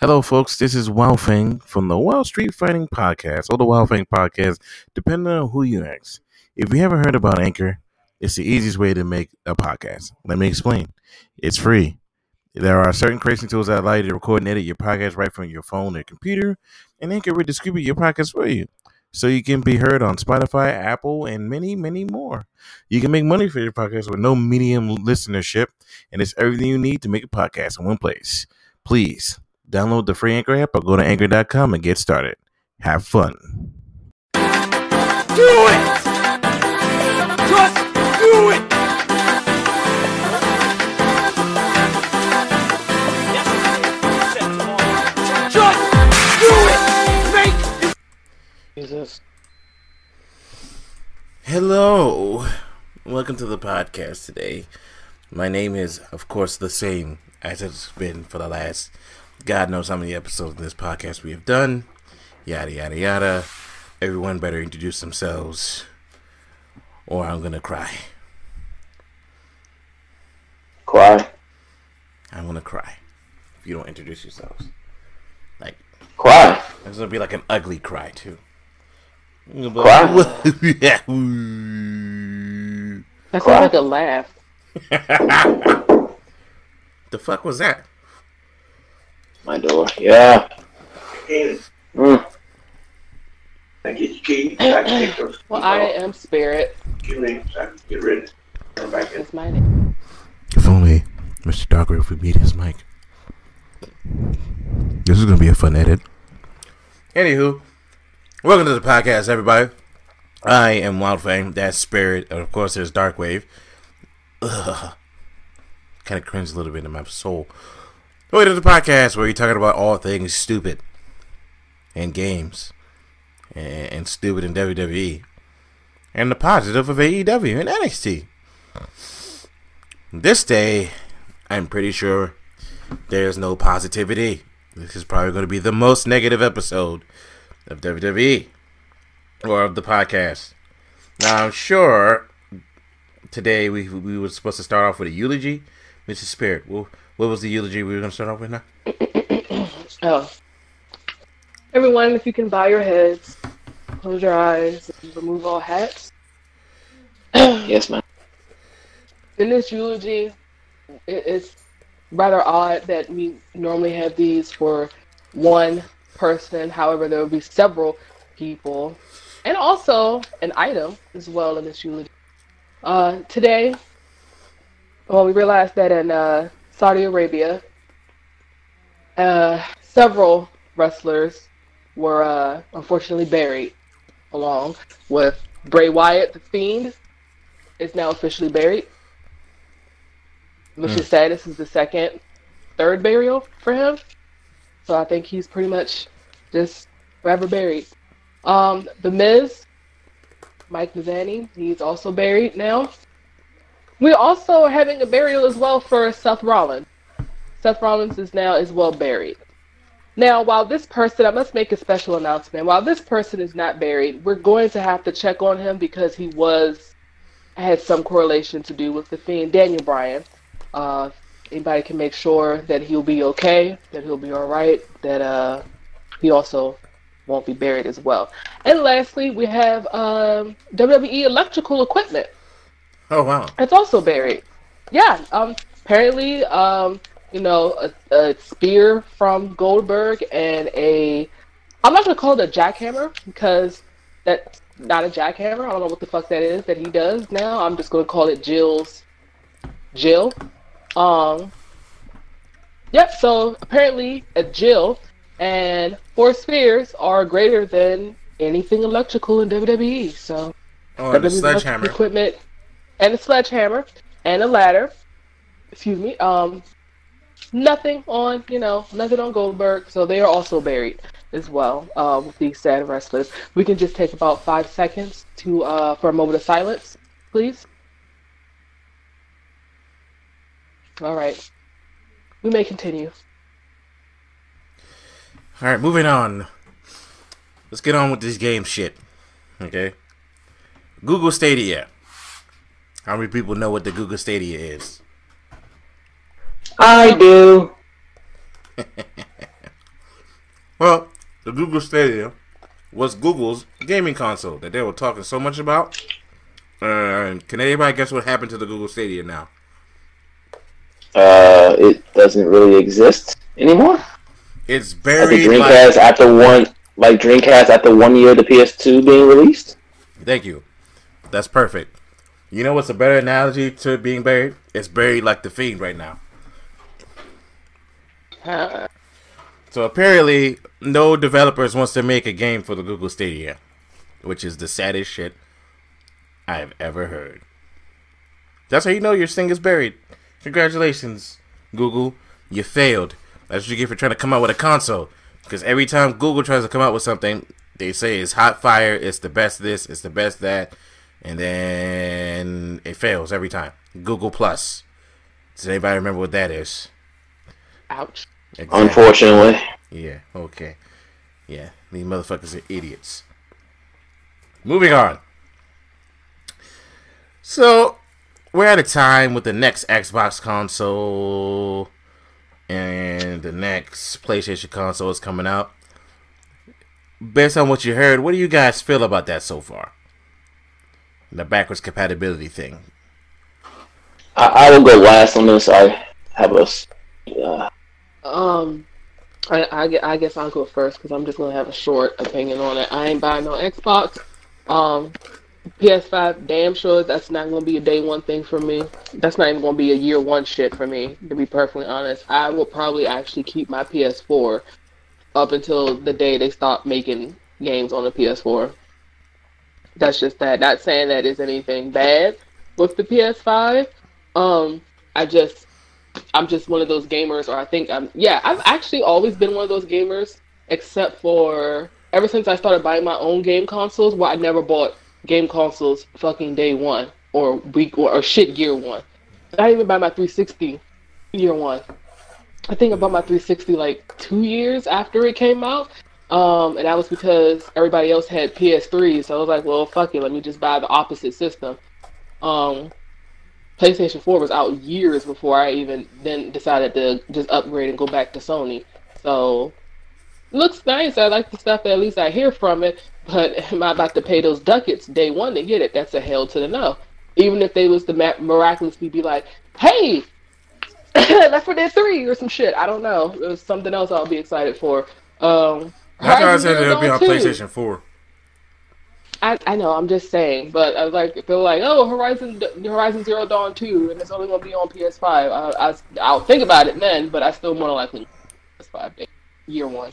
Hello, folks. This is Wildfang from the Wild Street Fighting Podcast, or the Wildfang Podcast, depending on who you ask. If you haven't heard about Anchor, it's the easiest way to make a podcast. Let me explain. It's free. There are certain creation tools that allow you to record and edit your podcast right from your phone or computer, and Anchor will distribute your podcast for you, so you can be heard on Spotify, Apple, and many, many more. You can make money for your podcast with no medium listenership, and it's everything you need to make a podcast in one place. Please download the free Anchor app or go to Anchor.com and get started. Have fun. Do it! Just do it! Just do it! Make it! Jesus. Hello. Welcome to the podcast today. My name is, of course, the same as it's been for the last God knows how many episodes of this podcast we have done. Yada, yada, yada. Everyone better introduce themselves or I'm going to cry. Cry? I'm going to cry if you don't introduce yourselves. Like, cry? It's going to be like an ugly cry, too. Cry? Yeah. That sounds like a laugh. The fuck was that? My door. Yeah. I get your key. I can take those. Well, I am spirit. Give me. I can get rid of it. Come back in. It's my name. If only Mr. Dogger would mute his mic. This is gonna be a fun edit. Anywho, welcome to the podcast, everybody. I am Wildfang. That's Spirit, and of course, there's Darkwave. Kind of cringe a little bit in my soul. Welcome to the podcast where we're talking about all things stupid and games and stupid in WWE and the positive of AEW and NXT. This day, I'm pretty sure there's no positivity. This is probably going to be the most negative episode of WWE or of the podcast. Now, I'm sure today we were supposed to start off with a eulogy. Mr. Spirit, what was the eulogy we were going to start off with now? Oh. Everyone, if you can bow your heads, close your eyes, and remove all hats. Yes, ma'am. In this eulogy, it's rather odd that we normally have these for one person. However, there will be several people. And also an item as well in this eulogy. Today, well, we realized that in Saudi Arabia, several wrestlers were unfortunately buried, along with Bray Wyatt, The Fiend, is now officially buried, which is sad. This is the third burial for him. So I think he's pretty much just forever buried. The Miz, Mike Mazzani, he's also buried now. We also are having a burial as well for Seth Rollins. Seth Rollins is now as well buried. Now, while this person, I must make a special announcement. While this person is not buried, we're going to have to check on him because he had some correlation to do with the Fiend, Daniel Bryan. Anybody can make sure that he'll be okay, that he'll be all right, that he also won't be buried as well. And lastly, we have WWE electrical equipment. Oh, wow. It's also buried. Yeah. Apparently, a spear from Goldberg and I'm not going to call it a jackhammer because that's not a jackhammer. I don't know what the fuck that is that he does now. I'm just going to call it Jill. Yep. So apparently a Jill and 4 spears are greater than anything electrical in WWE. So the sledgehammer equipment. And a sledgehammer, and a ladder, nothing on Goldberg, so they are also buried as well, with these sad wrestlers. We can just take about 5 seconds to, for a moment of silence, please. All right. We may continue. All right, moving on. Let's get on with this game shit, okay? Google Stadia. How many people know what the Google Stadia is? I do. Well, the Google Stadia was Google's gaming console that they were talking so much about. Can anybody guess what happened to the Google Stadia now? It doesn't really exist anymore. It's buried. Like Dreamcast after 1 year of the PS2 being released. Thank you. That's perfect. You know what's a better analogy to it being buried? It's buried like The Fiend right now. So apparently, no developers wants to make a game for the Google Stadia, which is the saddest shit I have ever heard. That's how you know your thing is buried. Congratulations, Google. You failed. That's what you get for trying to come out with a console. Because every time Google tries to come out with something, they say it's hot fire, it's the best this, it's the best that, and then it fails every time. Google Plus. Does anybody remember what that is? Ouch. Exactly. Unfortunately. Yeah, okay. Yeah, these motherfuckers are idiots. Moving on. So, we're at a time with the next Xbox console and the next PlayStation console is coming out. Based on what you heard, what do you guys feel about that so far? The backwards compatibility thing. I will go last on this. I have a... I guess I'll go first because I'm just going to have a short opinion on it. I ain't buying no Xbox. PS5, damn sure that's not going to be a day one thing for me. That's not even going to be a year one shit for me, to be perfectly honest. I will probably actually keep my PS4 up until the day they stop making games on the PS4. That's just that. Not saying that is anything bad with the PS5. I'm just one of those gamers, or I think I'm... Yeah, I've actually always been one of those gamers, except for... Ever since I started buying my own game consoles, well, I never bought game consoles fucking day one, or week, or shit year one. I didn't even buy my 360 year one. I think I bought my 360 like 2 years after it came out, and that was because everybody else had PS3s, so I was like, well, fuck it, let me just buy the opposite system. PlayStation 4 was out years before I even then decided to just upgrade and go back to Sony. So, looks nice. I like the stuff that at least I hear from it, but am I about to pay those ducats day one to get it? That's a hell to the no. Even if they was to miraculously be like, hey, that's for Dead 3 or some shit. I don't know. It was something else I'll be excited for. That's why I said it'll be on PlayStation 4. I know, I'm just saying, but I was like, they're like, oh, Horizon Zero Dawn 2, and it's only going to be on PS5. I'll think about it then, but I still more likely PS5 year one.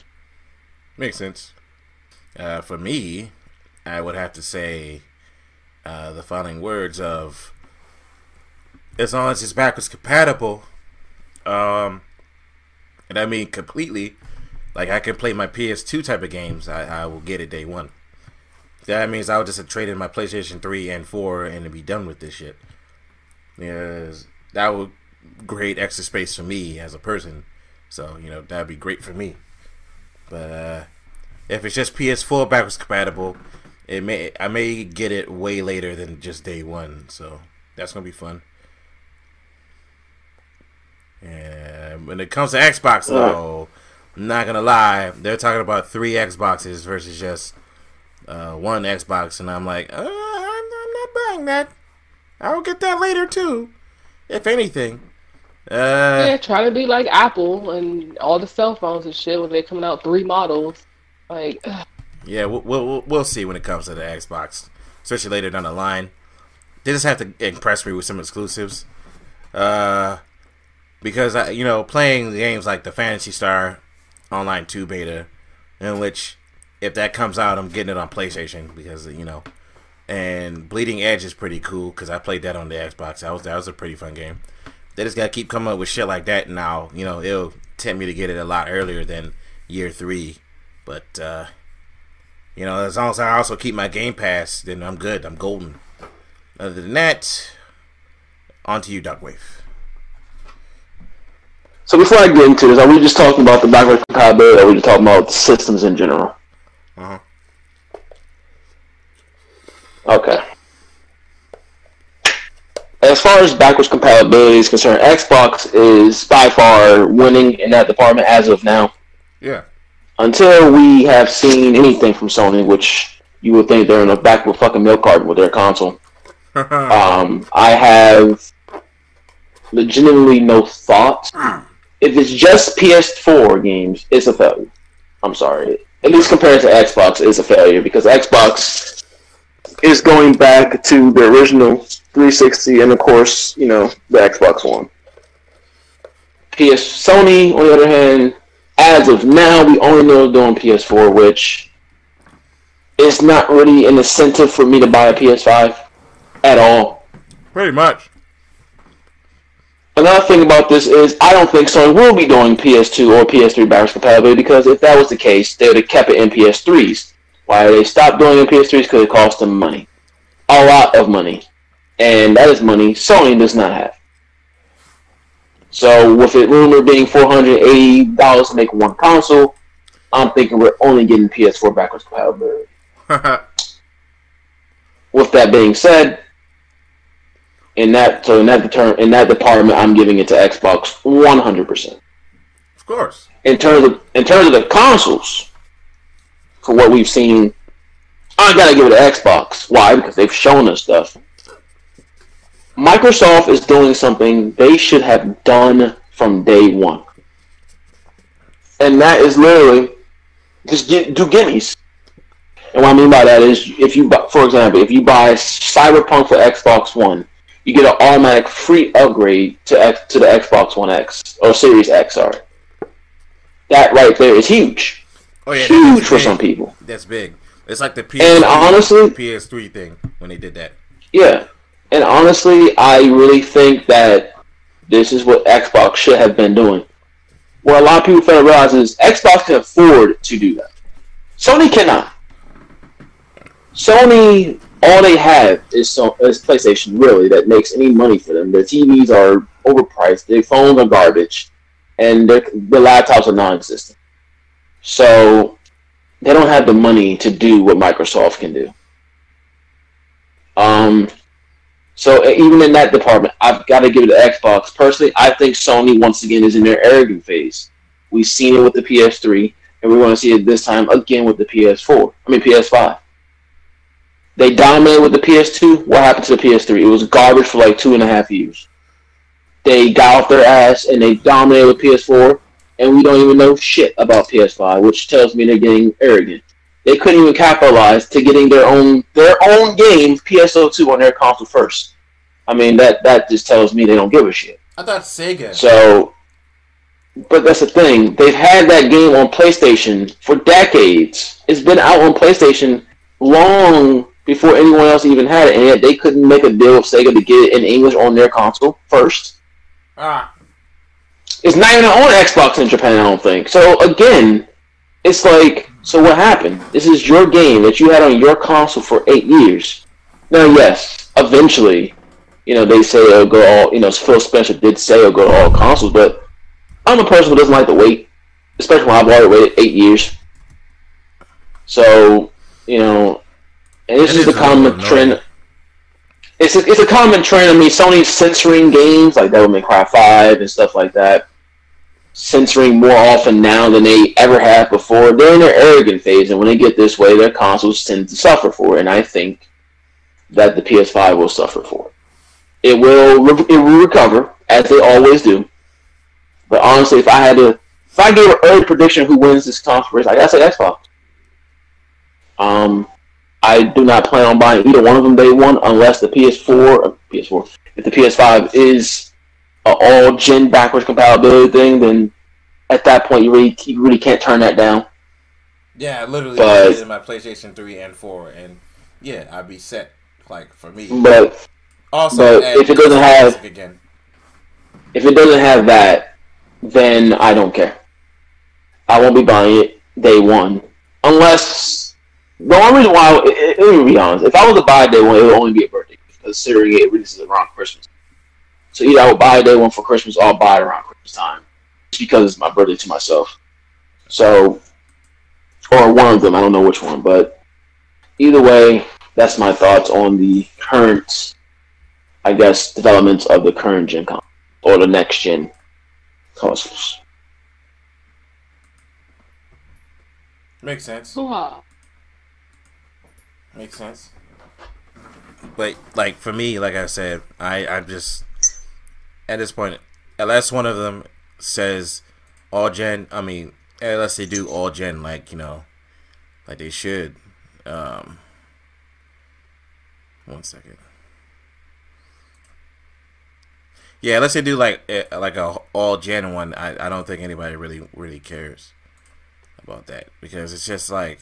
Makes sense. For me, I would have to say the following words of, as long as it's backwards compatible, and I mean completely, like I can play my PS2 type of games, I will get it day one. That means I would just have traded my PlayStation 3 and 4 and be done with this shit. Yes, that would create extra space for me as a person. So, you know, that would be great for me. But if it's just PS4 backwards compatible, I may get it way later than just day one. So that's going to be fun. And when it comes to Xbox, though, I'm not going to lie. They're talking about 3 Xboxes versus just... one Xbox, and I'm like, I'm not buying that. I'll get that later too, if anything. Yeah, try to be like Apple and all the cell phones and shit when they're coming out 3 models. Like, yeah, we'll see when it comes to the Xbox, especially later down the line. They just have to impress me with some exclusives, because I, you know, playing games like the Phantasy Star Online 2 beta, in which. If that comes out, I'm getting it on PlayStation because, you know, and Bleeding Edge is pretty cool because I played that on the Xbox. That was a pretty fun game. They just got to keep coming up with shit like that now. You know, it'll tempt me to get it a lot earlier than year 3. But, you know, as long as I also keep my Game Pass, then I'm good. I'm golden. Other than that, on to you, Duckwave. So before I get into this, are we just talking about the backwards compatibility or are we just talking about systems in general? Uh-huh. Okay. As far as backwards compatibility is concerned, Xbox is by far winning in that department as of now. Yeah. until we have seen anything from Sony, which you would think they're in the back of a fucking milk carton with their console, I have legitimately no thoughts. If it's just PS4 games, it's a failure. I'm sorry. At least compared to Xbox, it's a failure, because Xbox is going back to the original 360 and, of course, you know, the Xbox One. Sony, on the other hand, as of now, we only know they're doing PS4, which is not really an incentive for me to buy a PS5 at all. Pretty much. Another thing about this is I don't think Sony will be doing PS2 or PS3 backwards compatibility, because if that was the case, they would have kept it in PS3s. Why they stopped doing it in PS3s? Because it cost them money. A lot of money. And that is money Sony does not have. So with it rumored being $480 to make one console, I'm thinking we're only getting PS4 backwards compatibility. With that being said, in that department, I'm giving it to Xbox 100%. Of course. In terms of the consoles, for what we've seen, I gotta give it to Xbox. Why? Because they've shown us stuff. Microsoft is doing something they should have done from day one, and that is literally just do gimmies. And what I mean by that is, for example, if you buy Cyberpunk for Xbox One, you get an automatic free upgrade to the Xbox One X, or Series X, sorry. That right there is huge. Oh, yeah, huge for some people. That's big. It's like the PS3, and honestly, the PS3 thing when they did that. Yeah. And honestly, I really think that this is what Xbox should have been doing. What a lot of people fail to realize is Xbox can afford to do that. Sony cannot. Sony... all they have is PlayStation, really, that makes any money for them. Their TVs are overpriced, their phones are garbage, and their laptops are non-existent. So they don't have the money to do what Microsoft can do. So even in that department, I've got to give it to Xbox. Personally, I think Sony, once again, is in their arrogant phase. We've seen it with the PS3, and we're going to see it this time again with the PS5. They dominated with the PS2. What happened to the PS3? It was garbage for like 2.5 years. They got off their ass and they dominated with PS4, and we don't even know shit about PS5, which tells me they're getting arrogant. They couldn't even capitalize to getting their own game PS2 on their console first. I mean, that just tells me they don't give a shit. I thought Sega. So, but that's the thing. They've had that game on PlayStation for decades. It's been out on PlayStation long before anyone else even had it, and yet they couldn't make a deal with Sega to get it in English on their console first. It's not even on Xbox in Japan, I don't think. So, again, it's like, so what happened? This is your game that you had on your console for 8 years. Now, yes, eventually, you know, they say it'll go all, you know, Phil Spencer did say it'll go to all consoles, but I'm a person who doesn't like to wait, especially when I've already waited 8 years. So, you know... and this is a common trend. It's a common trend. I mean, Sony's censoring games like Devil May Cry 5 and stuff like that, censoring more often now than they ever have before. They're in their arrogant phase, and when they get this way, their consoles tend to suffer for it. And I think that the PS5 will suffer for it. It will recover as they always do. But honestly, if I gave an early prediction who wins this conference, I gotta say Xbox. I do not plan on buying either one of them day one unless the if the PS5 is an all-gen backwards compatibility thing, then at that point you really can't turn that down. Yeah, literally, I did my PlayStation 3 and 4, and yeah, I'd be set. Like for me, but if it doesn't have that, then I don't care. I won't be buying it day one unless. The only reason why, let me be honest, if I was to buy a day one, it would only be a birthday gift, considering it releases around Christmas. So either I would buy a day one for Christmas, or I'll buy it around Christmas time, just because it's my birthday to myself. So, or one of them, I don't know which one, but either way, that's my thoughts on the current, I guess, developments of the current gen console, or the next gen consoles. Makes sense. Makes sense. But, like, for me, like I said, I just, at this point, unless one of them says all gen, I mean, unless they do all gen, like, you know, like they should. One second. Yeah, unless they do, like a all gen one, I don't think anybody really cares about that. Because it's just, like,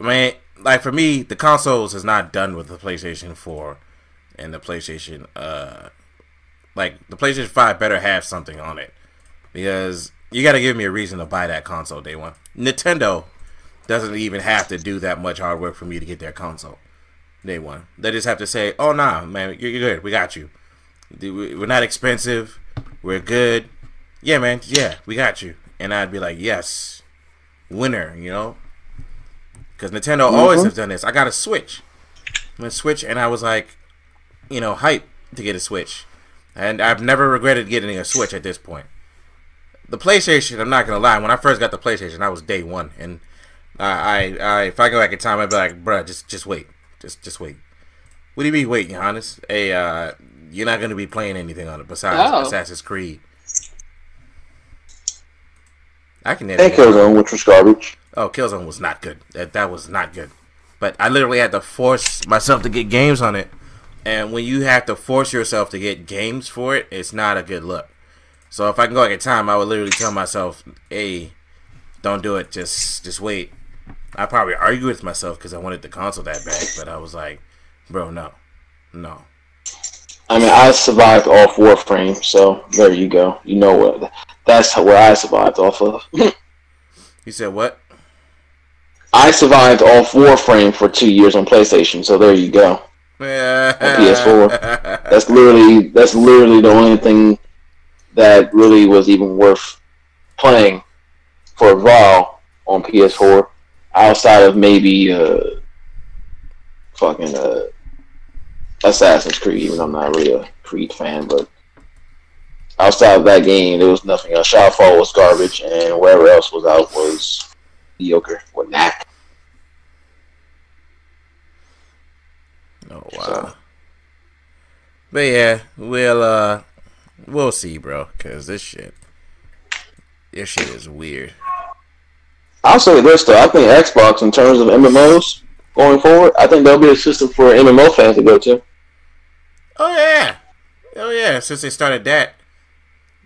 I mean, like, for me, the consoles is not done with the PlayStation 4 and the PlayStation, like, the PlayStation 5 better have something on it. Because you gotta give me a reason to buy that console day one. Nintendo doesn't even have to do that much hard work for me to get their console day one. They just have to say, oh, nah, man, you're good. We got you. We're not expensive. We're good. Yeah, man. Yeah, we got you. And I'd be like, yes, winner, you know? Because Nintendo always have done this. I got a Switch. I got a Switch, and I was like, you know, hype to get a Switch. And I've never regretted getting a Switch at this point. The PlayStation, I'm not going to lie. When I first got the PlayStation, I was day one. And I if I go back in time, I'd be like, bruh, just wait. Just wait. What do you mean wait, Johannes? Hey, you're not going to be playing anything on it besides Assassin's Creed. I can edit. And Killzone, which was garbage. Oh, Killzone was not good. That was not good. But I literally had to force myself to get games on it. And when you have to force yourself to get games for it, it's not a good look. So if I can go back in time, I would literally tell myself, hey, don't do it. Just wait. I probably argued with myself because I wanted the console that bad. But I was like, bro, no. I mean, I survived off Warframe. So there you go. You know what? That's where I survived off of. You said what? I survived off Warframe for 2 years on PlayStation, so there you go. On PS4. That's literally the only thing that really was even worth playing for a while on PS4, outside of maybe fucking Assassin's Creed, even though I'm not really a Creed fan, but outside of that game, there was nothing else. Shadowfall was garbage, and whatever else was out was mediocre or knack. Oh wow! So. But yeah, we'll see, bro. Cause this shit is weird. I'll say this though: I think Xbox, in terms of MMOs going forward, I think there'll be a system for MMO fans to go to. Oh yeah! Since they started that,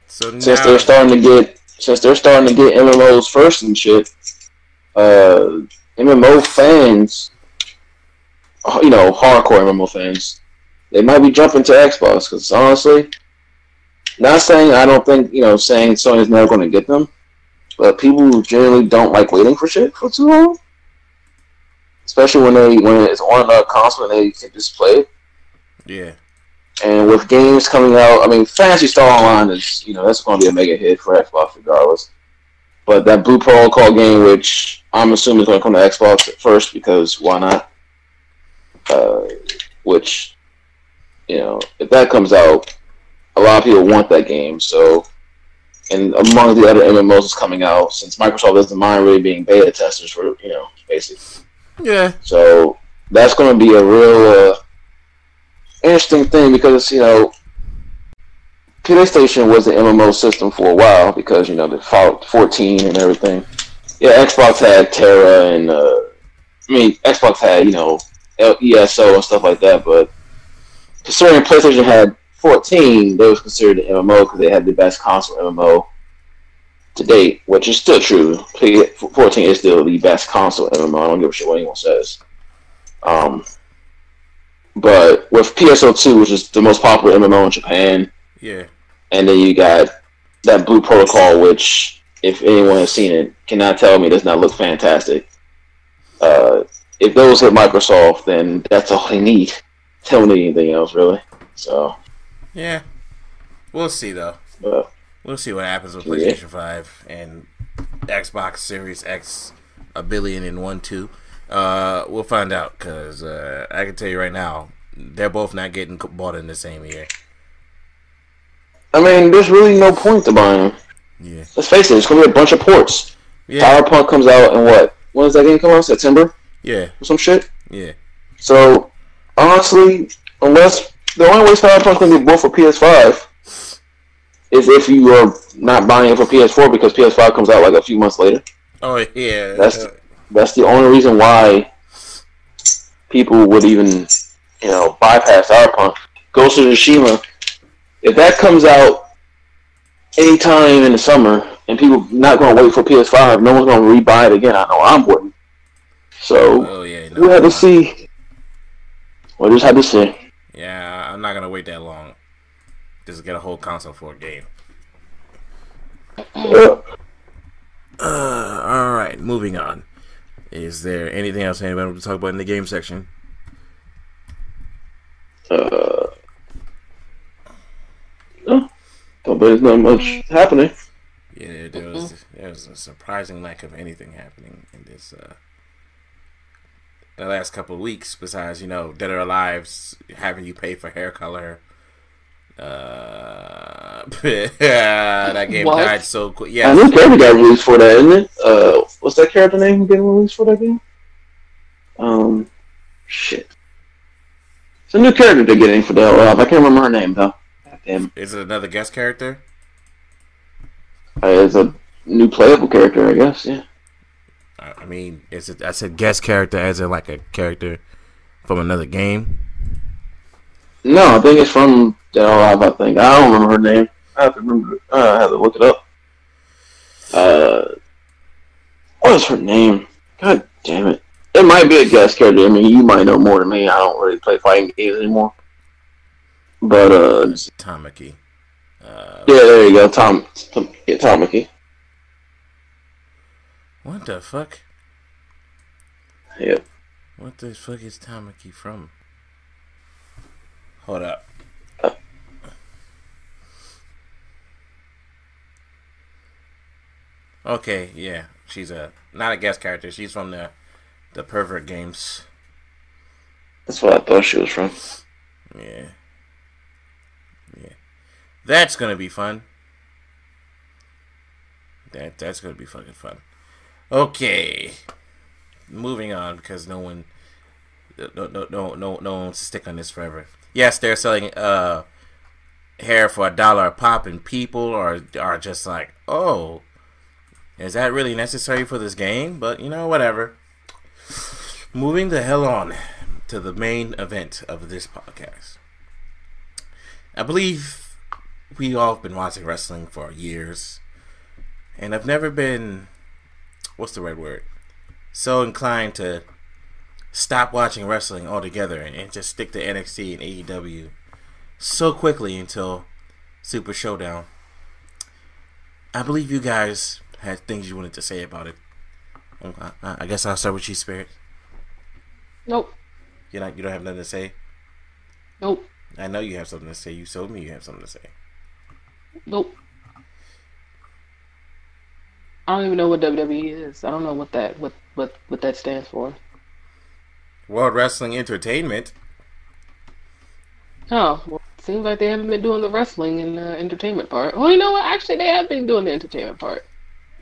since they're starting to get MMOs first and shit, MMO fans, you know, hardcore MMO fans, they might be jumping to Xbox, because honestly, not saying I don't think, you know, saying Sony's never going to get them, but people who generally don't like waiting for shit for too long, especially when it's on another console and they can just play it. Yeah. And with games coming out, I mean, Phantasy Star Online is, you know, that's going to be a mega hit for Xbox regardless. But that Blue Protocol game, which I'm assuming is going to come to Xbox at first, because why not? Which, you know, if that comes out, a lot of people want that game. So, and among the other MMOs that's coming out, since Microsoft doesn't mind really being beta testers for, you know, basically. Yeah. So that's going to be a real interesting thing, because, you know, PlayStation was an MMO system for a while because, you know, the Fallout 14 and everything. Yeah, Xbox had Terra and, Xbox had, you know, ESO and stuff like that, but considering PlayStation had 14, they was considered an MMO because they had the best console MMO to date, which is still true. 14 is still the best console MMO. I don't give a shit what anyone says. But with PSO2, which is the most popular MMO in Japan, yeah, and then you got that Blue Protocol, which, if anyone has seen it, cannot tell me does not look fantastic. If those hit Microsoft, then that's all they need. They don't need anything else, really. So, yeah, we'll see though. We'll see what happens with PlayStation 5 and Xbox Series X, 1,000,000,001, 2. We'll find out, because I can tell you right now, they're both not getting bought in the same year. I mean, there's really no point to buying them. Yeah. Let's face it, it's gonna be a bunch of ports. Yeah. Cyberpunk comes out in what? When does that game come out? September? Yeah. Or some shit? Yeah. So, honestly, unless... The only way Cyberpunk's going to be bought for PS5 is if you are not buying it for PS4, because PS5 comes out like a few months later. Oh, yeah. That's the only reason why people would even, you know, bypass Cyberpunk. Ghost of Tsushima, if that comes out anytime in the summer, and people not going to wait for PS5, no one's going to rebuy it again. I know I'm waiting. So, we'll have to see. We'll just have to see. Yeah, I'm not going to wait that long. Just get a whole console for a game. Alright, moving on. Is there anything else anybody wants to talk about in the game section? No. Don't believe there's not much happening. Yeah, there was a surprising lack of anything happening in this the last couple of weeks, besides, you know, Dead or Alive having you pay for hair color. That game died so quick. Yeah, I think Kirby got released for that, isn't it? What's that character name who getting released for that game? Shit. It's a new character they're getting for Dead or Alive. I can't remember her name though. Damn. Is it another guest character? It's a new playable character, I guess. Yeah. I mean, I said guest character as in like a character from another game. No, I think it's from Dead or Alive, I think. I don't remember her name. I have to look it up. What is her name? God damn it. It might be a guest character. I mean, you might know more than me. I don't really play fighting games anymore. But, Tamaki. Yeah, there you go. Tamaki. What the fuck? Yep. What the fuck is Tamaki from? Hold up. Okay, yeah, she's not a guest character. She's from the Pervert games. That's what I thought she was from. Yeah. Yeah. That's gonna be fun. That's gonna be fucking fun. Okay. Moving on, because no one wants to stick on this forever. Yes, they're selling hair for $1 a pop, and people are just like, oh, is that really necessary for this game? But, you know, whatever. Moving the hell on to the main event of this podcast. I believe we all have been watching wrestling for years, and I've never been, what's the right word, so inclined to stop watching wrestling altogether and just stick to NXT and AEW so quickly until Super Showdown. I believe you guys had things you wanted to say about it. I guess I'll start with you, Spirit. Nope. You don't have nothing to say? Nope. I know you have something to say. You told me you have something to say. Nope. I don't even know what WWE is. I don't know what that stands for. World Wrestling Entertainment. Oh, well, it seems like they haven't been doing the wrestling and the entertainment part. Well, you know what? Actually, they have been doing the entertainment part.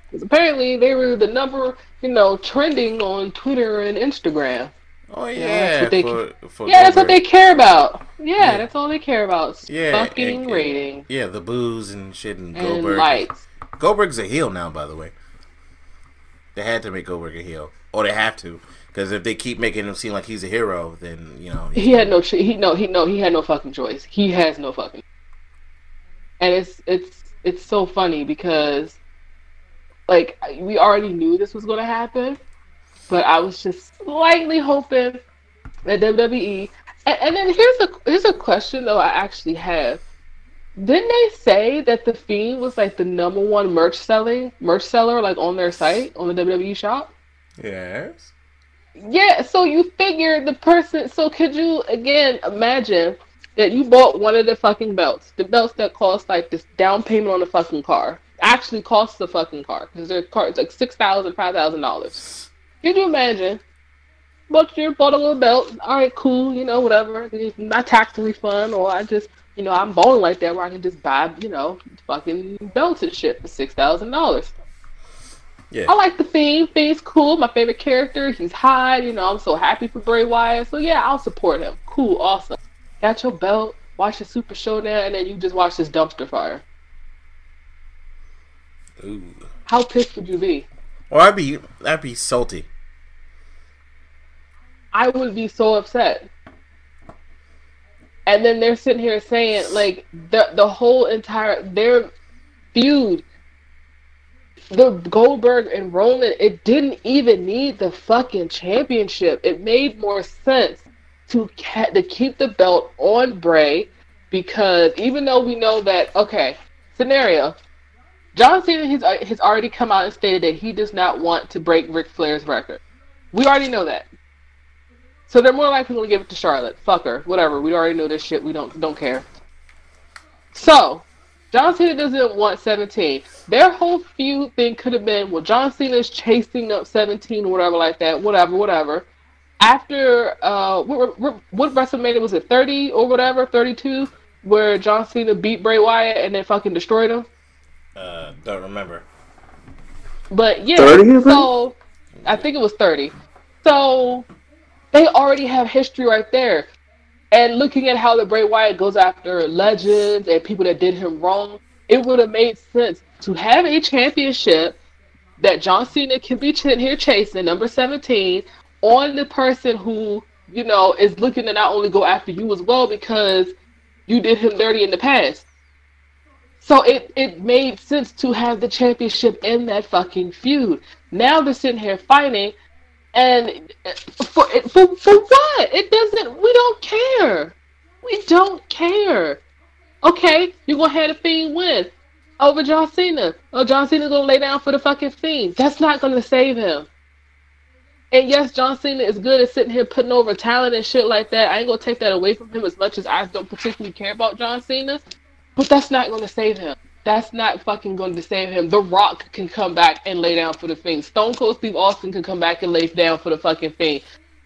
Because apparently they were the number, you know, trending on Twitter and Instagram. Oh, yeah. You know, that's what they care about. Yeah, that's all they care about. Yeah, fucking rating. Yeah, the boos and shit and Goldberg. Lights. Goldberg's a heel now, by the way. They had to make Goldberg a heel. Or they have to. Because if they keep making him seem like he's a hero, then, you know... He had no fucking choice. He has no fucking... And it's so funny because, like, we already knew this was going to happen, but I was just slightly hoping that WWE... And then here's a question, though, I actually have. Didn't they say that The Fiend was, like, the number one merch seller, like, on their site, on the WWE shop? Yes. Yeah, so you figure the person... So could you, again, imagine that you bought one of the fucking belts. The belts that cost, like, this down payment on the fucking car. Actually costs the fucking car. Because their car is, like, $6,000, $5,000. Could you imagine? Bought a little belt. All right, cool. You know, whatever. My tax refund. Or I just... You know, I'm balling like that where I can just buy, you know, fucking belts and shit for $6,000. Yeah. I like the Fiend. Fiend's cool. My favorite character. He's high. You know, I'm so happy for Bray Wyatt. So, yeah, I'll support him. Cool. Awesome. Got your belt. Watch the Super Showdown. And then you just watch this dumpster fire. Ooh. How pissed would you be? Or I'd be salty. I would be so upset. And then they're sitting here saying, like, the whole entire, their feud, the Goldberg and Roman, it didn't even need the fucking championship. It made more sense to keep the belt on Bray, because even though we know that, okay, scenario, John Cena has already come out and stated that he does not want to break Ric Flair's record. We already know that. So they're more likely going to give it to Charlotte. Fuck her. Whatever. We already know this shit. We don't care. So, John Cena doesn't want 17. Their whole feud thing could have been, well, John Cena's chasing up 17 or whatever like that. Whatever. After, what WrestleMania was it? 30 or whatever? 32? Where John Cena beat Bray Wyatt and then fucking destroyed him? Don't remember. But, yeah. 30? So, I think it was 30. So... they already have history right there. And looking at how the Bray Wyatt goes after legends and people that did him wrong, it would have made sense to have a championship that John Cena can be here chasing, number 17, on the person who, you know, is looking to not only go after you as well because you did him dirty in the past. So it made sense to have the championship in that fucking feud. Now they're sitting here fighting. And for what? It doesn't, we don't care. Okay, you're going to have the Fiend win over John Cena. Oh, John Cena's going to lay down for the fucking Fiend. That's not going to save him. And yes, John Cena is good at sitting here putting over talent and shit like that. I ain't going to take that away from him as much as I don't particularly care about John Cena. But that's not going to save him. That's not fucking going to save him. The Rock can come back and lay down for the Fiend. Stone Cold Steve Austin can come back and lay down for the fucking Fiend.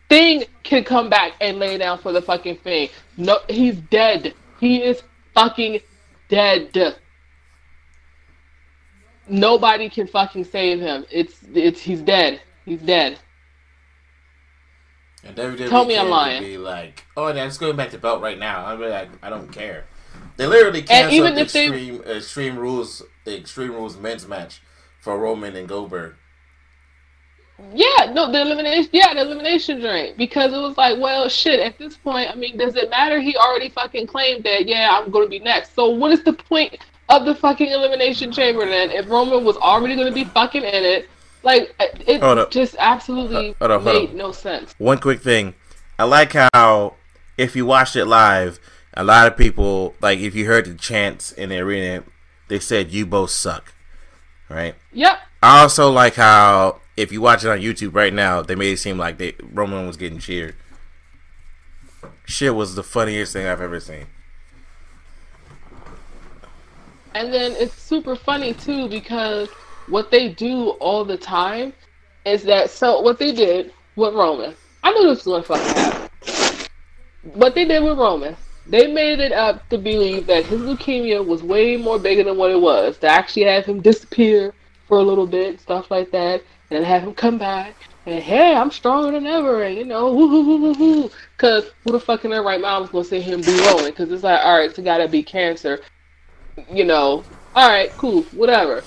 Thing can come back and lay down for the fucking Fiend. No, he's dead. He is fucking dead. Nobody can fucking save him. It's he's dead. And WWE tell me I'm lying. Be like, oh, that's going back to belt right now. I don't care. They literally canceled the Extreme Rules men's match for Roman and Goldberg. Yeah, no, the elimination joint, because it was like, well, shit. At this point, I mean, does it matter? He already fucking claimed that. Yeah, I'm going to be next. So what is the point of the fucking elimination chamber then? If Roman was already going to be fucking in it, like it just absolutely made no sense. One quick thing, I like how if you watched it live. A lot of people, like, if you heard the chants in the arena, they said, you both suck, right? Yep. I also like how, if you watch it on YouTube right now, they made it seem like Roman was getting cheered. Shit was the funniest thing I've ever seen. And then it's super funny, too, because what they do all the time is that, so, what they did with Roman. I knew this was going to fucking happen. What they did with Roman... they made it up to believe that his leukemia was way more bigger than what it was. To actually have him disappear for a little bit, stuff like that, and then have him come back, and hey, I'm stronger than ever, and you know, woo. Because who the fuck in their right mind was going to sit here and be rolling? Because it's like, alright, so gotta be cancer. You know, alright, cool, whatever.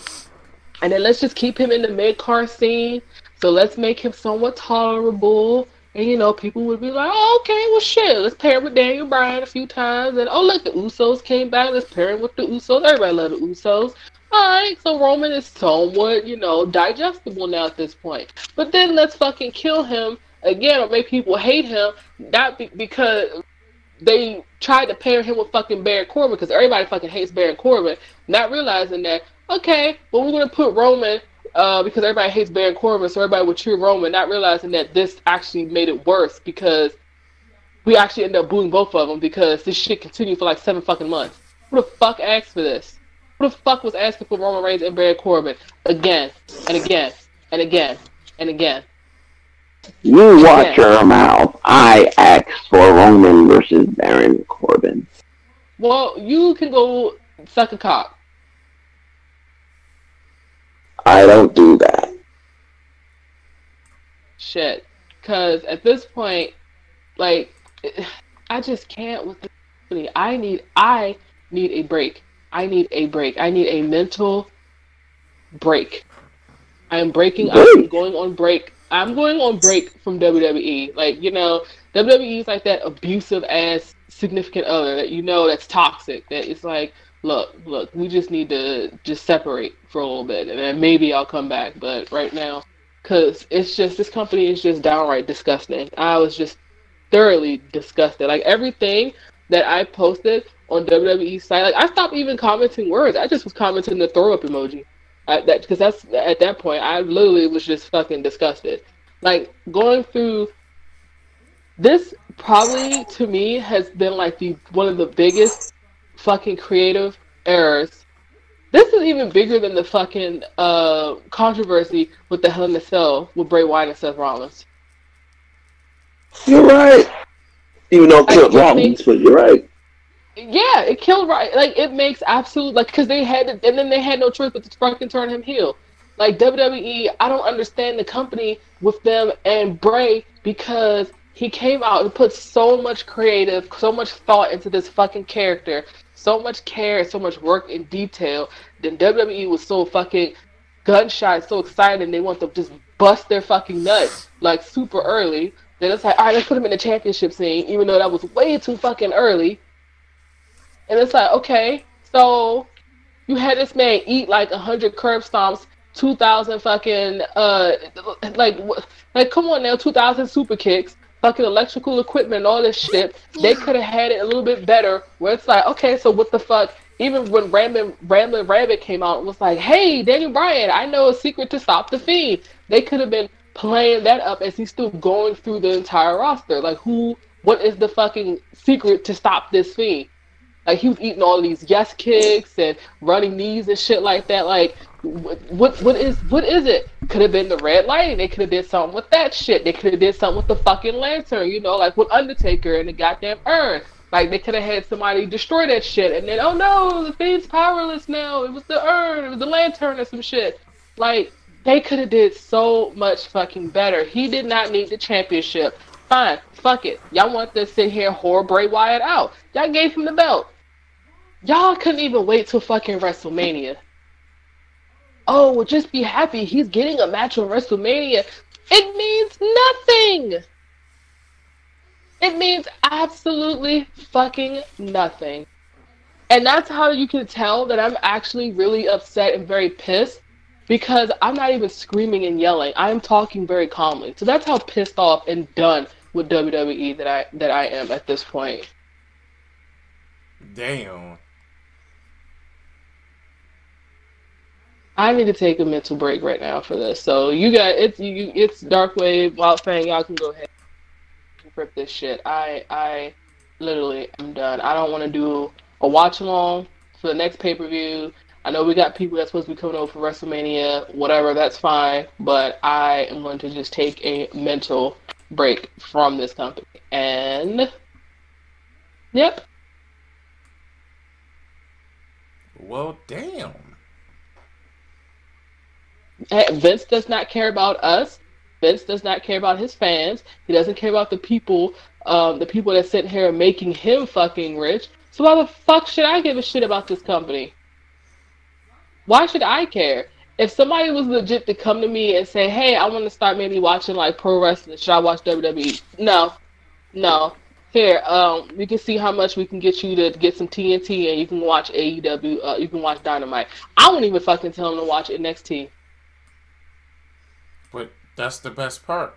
And then let's just keep him in the mid-car scene, so let's make him somewhat tolerable. And, you know, people would be like, oh, okay, well, shit, let's pair it with Daniel Bryan a few times. And, oh, look, the Usos came back. Let's pair it with the Usos. Everybody loved the Usos. All right, so Roman is somewhat, you know, digestible now at this point. But then let's fucking kill him again or make people hate him. Not because they tried to pair him with fucking Baron Corbin, because everybody fucking hates Baron Corbin. Not realizing that, okay, well, we're going to put Roman... because everybody hates Baron Corbin, so everybody would cheer Roman, not realizing that this actually made it worse, because we actually ended up booing both of them because this shit continued for like 7 fucking months. Who the fuck asked for this? Who the fuck was asking for Roman Reigns and Baron Corbin again? You watch your mouth. I asked for Roman versus Baron Corbin. Well, you can go suck a cock. I don't do that. shit. Because at this point, like, I just can't with this company. I need a break. I need a mental break. I'm breaking up. I'm going on break. I'm going on break from WWE. Like, you know, WWE is like that abusive ass significant other that you know that's toxic. That it's like, look, we just need to just separate for a little bit, and then maybe I'll come back. But right now, because it's just, this company is just downright disgusting. I was just thoroughly disgusted. Like, everything that I posted on WWE's site, like, I stopped even commenting words. I just was commenting the throw up emoji. Because that's, at that point, I literally was just fucking disgusted. Like, going through this probably, to me, has been like one of the biggest fucking creative errors. This is even bigger than the fucking controversy with the Hell in a Cell with Bray Wyatt and Seth Rollins. You're right. Even though it killed Rollins, but you're right. Yeah, it killed Rollins. Like, it makes absolute, like, because they had to, and then they had no choice but to fucking turn him heel. Like, WWE, I don't understand the company with them and Bray, because he came out and put so much creative, so much thought into this fucking character, so much care and so much work and detail. Then WWE was so fucking gun-shy, so excited, and they want to just bust their fucking nuts, like, super early. Then it's like, all right, let's put him in the championship scene, even though that was way too fucking early. And it's like, okay, so you had this man eat like 100 curb stomps, 2,000 fucking, like, come on now, 2,000 super kicks, fucking electrical equipment and all this shit. They could have had it a little bit better, where it's like, okay, so what the fuck? Even when Ramblin' Rabbit came out and was like, hey, Daniel Bryan, I know a secret to stop the Fiend. They could have been playing that up as he's still going through the entire roster. Like, what is the fucking secret to stop this Fiend? Like, he was eating all these yes kicks and running knees and shit like that. Like, what is it? Could have been the red lighting. They could have did something with that shit. They could have did something with the fucking lantern, you know, like with Undertaker and the goddamn urn. Like, they could have had somebody destroy that shit, and then, oh no, the Fiend's powerless now. It was the urn. It was the lantern or some shit. Like, they could have did so much fucking better. He did not need the championship. Fine. Fuck it. Y'all want to sit here and whore Bray Wyatt out. Y'all gave him the belt. Y'all couldn't even wait till fucking WrestleMania. Oh, well, just be happy he's getting a match on WrestleMania. It means nothing. It means absolutely fucking nothing. And that's how you can tell that I'm actually really upset and very pissed, because I'm not even screaming and yelling. I'm talking very calmly. So that's how pissed off and done with WWE that I am at this point. Damn. I need to take a mental break right now for this. So you got it's Darkwave, Wildfang. Y'all can go ahead and rip this shit. I literally am done. I don't want to do a watch along for the next pay per view. I know we got people that's supposed to be coming over for WrestleMania, whatever. That's fine, but I am going to just take a mental break from this company. And yep. Well, damn. Vince does not care about us. Vince does not care about his fans. He doesn't care about the people that sit here making him fucking rich. So why the fuck should I give a shit about this company? Why should I care? If somebody was legit to come to me and say, hey, I want to start maybe watching like pro wrestling, should I watch WWE? No. Here, we can see how much we can get you to get some TNT, and you can watch AEW, you can watch Dynamite. I won't even fucking tell him to watch NXT. But that's the best part.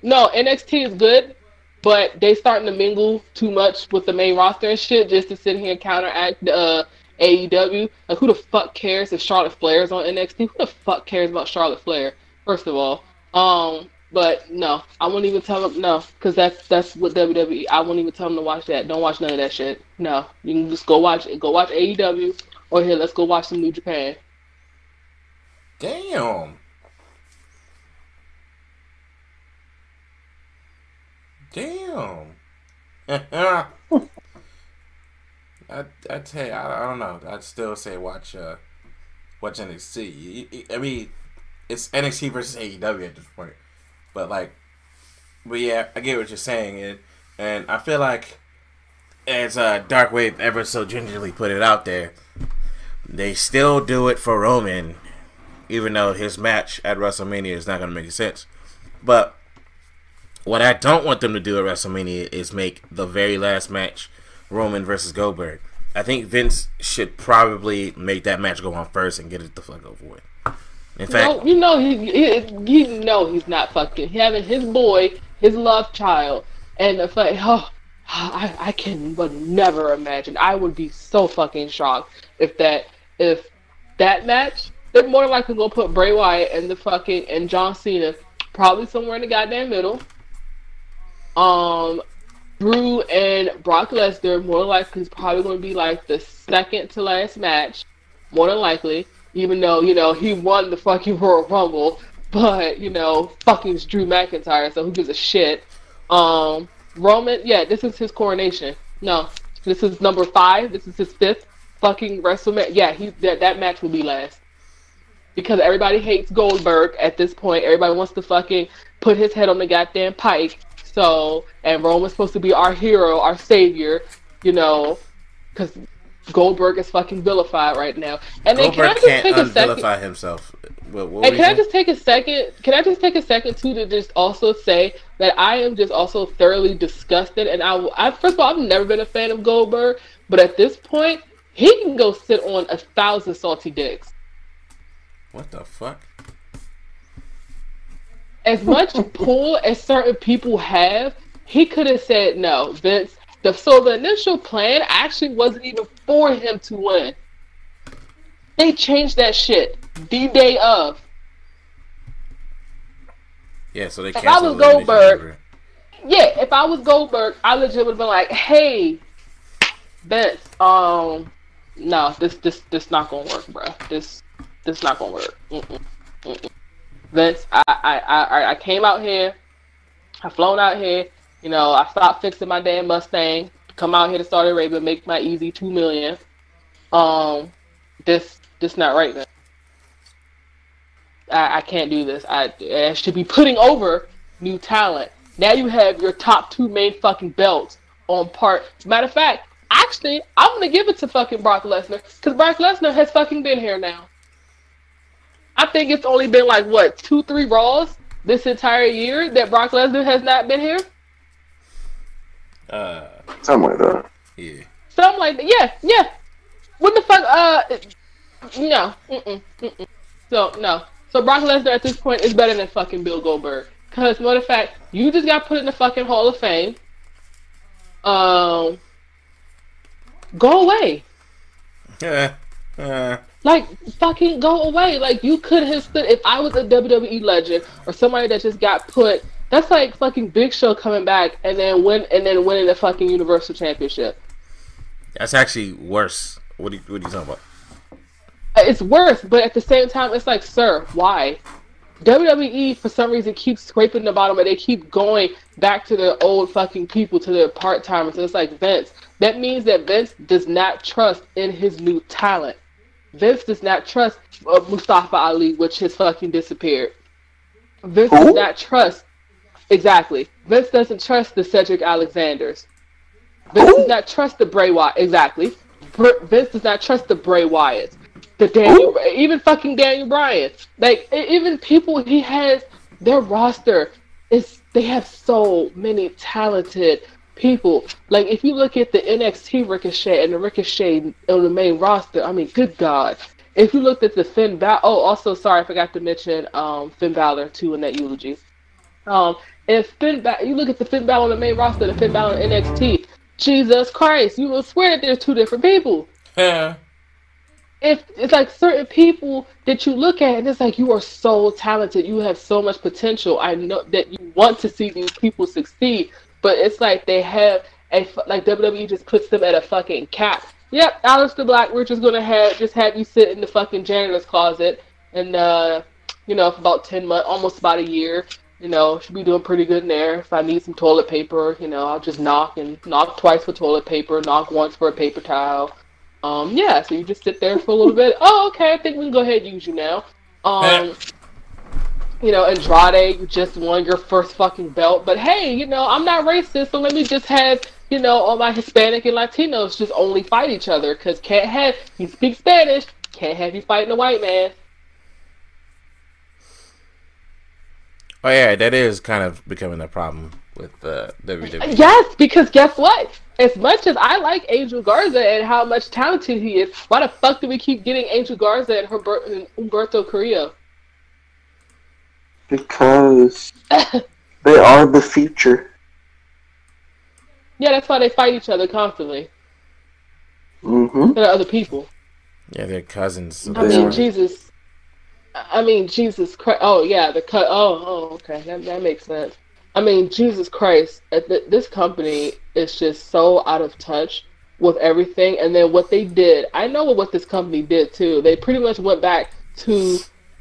No, NXT is good, but they starting to mingle too much with the main roster and shit just to sit here and counteract AEW. Like, who the fuck cares if Charlotte Flair is on NXT? Who the fuck cares about Charlotte Flair, first of all? But no, I won't even tell them no, because that's what WWE. I won't even tell them to watch that. Don't watch none of that shit. No, you can just go watch AEW, or here, let's go watch some New Japan. Damn. I tell you, I don't know. I'd still say watch NXT. I mean, it's NXT versus AEW at this point. But yeah, I get what you're saying, and I feel like, as Dark Wave ever so gingerly put it out there, they still do it for Roman, even though his match at WrestleMania is not going to make sense. But what I don't want them to do at WrestleMania is make the very last match Roman versus Goldberg. I think Vince should probably make that match go on first and get it the fuck over with. In fact, no, you know he know he's not fucking having his boy, his love child, and the fuck. Oh, I can but never imagine. I would be so fucking shocked if that match. They're more likely gonna put Bray Wyatt and the fucking and John Cena probably somewhere in the goddamn middle. Drew and Brock Lesnar more likely is probably gonna be like the second to last match, more than likely. Even though, you know, he won the fucking Royal Rumble, but, you know, fucking Drew McIntyre, so who gives a shit? Roman, yeah, this is his coronation. No, this is number 5. This is his 5th fucking WrestleMania. Yeah, that match will be last. Because everybody hates Goldberg at this point. Everybody wants to fucking put his head on the goddamn pike. So, and Roman's supposed to be our hero, our savior, you know, because Goldberg is fucking vilified right now, and then Goldberg can't unvilify himself. What and can I just take a second? Can I just take a second too to just also say that I am just also thoroughly disgusted. And I first of all, I've never been a fan of Goldberg, but at this point, he can go sit on 1,000 salty dicks. What the fuck? As much pull as certain people have, he could have said no, Vince. So the initial plan actually wasn't even for him to win. They changed that shit the day of. Yeah, so they canceled. If I was Goldberg, I legit would have been like, "Hey, Vince, no, this not gonna work, bro. This not gonna work. Vince, I came out here, I flown out here." You know, I stopped fixing my damn Mustang, come out here to Saudi Arabia, make my easy $2 million. This not right, man. I can't do this. I should be putting over new talent. Now you have your top 2 main fucking belts on part. Matter of fact, actually, I'm gonna give it to fucking Brock Lesnar because Brock Lesnar has fucking been here now. I think it's only been like what 2-3 Raws this entire year that Brock Lesnar has not been here. Something like that. Yeah. Something like that. Yeah. What the fuck? No. So no. So Brock Lesnar at this point is better than fucking Bill Goldberg. Cause matter of fact, you just got put in the fucking Hall of Fame. Go away. Yeah. Like fucking go away. Like you could have stood. If I was a WWE legend or somebody that just got put. That's like fucking Big Show coming back and then winning the fucking Universal Championship. That's actually worse. What are you talking about? It's worse, but at the same time, it's like, sir, why? WWE for some reason keeps scraping the bottom, and they keep going back to their old fucking people, to their part timers. So it's like Vince. That means that Vince does not trust in his new talent. Vince does not trust Mustafa Ali, which has fucking disappeared. Vince does not trust. Exactly. Vince doesn't trust the Cedric Alexanders. Vince does not trust the Bray Wyatt. Exactly. Vince does not trust the Bray Wyatts. The Daniel, even fucking Daniel Bryan. Like, even people he has, their roster is, they have so many talented people. Like, if you look at the NXT Ricochet and the Ricochet on the main roster, I mean, good God. If you looked at the Finn Balor, I forgot to mention Finn Balor too in that eulogy. You look at the Finn Balor on the main roster, the Finn Balor on NXT, Jesus Christ, you will swear that there's 2 different people. Yeah. If it's like certain people that you look at, and it's like you are so talented, you have so much potential. I know that you want to see these people succeed, but it's like they have like WWE just puts them at a fucking cap. Yep, Aleister Black, we're just gonna have you sit in the fucking janitor's closet, and for about 10 months, almost about a year. You know, should be doing pretty good in there. If I need some toilet paper, you know, I'll just knock twice for toilet paper, knock once for a paper towel. So you just sit there for a little bit. Oh, okay, I think we can go ahead and use you now. you know, Andrade, you just won your first fucking belt, but hey, you know, I'm not racist, so let me just have, you know, all my Hispanic and Latinos just only fight each other, because can't have, you speak Spanish, can't have you fighting a white man. Oh yeah, that is kind of becoming a problem with WWE. Yes, because guess what? As much as I like Angel Garza and how much talented he is, why the fuck do we keep getting Angel Garza and Humberto Carrillo? Because they are the future. Yeah, that's why they fight each other constantly. Mm-hmm. There are other people. Yeah, they're cousins. Jesus. I mean, Jesus Christ. Oh, yeah, the cut. Oh, okay. That makes sense. I mean, Jesus Christ. This company is just so out of touch with everything. And then what they did, I know what this company did, too. They pretty much went back to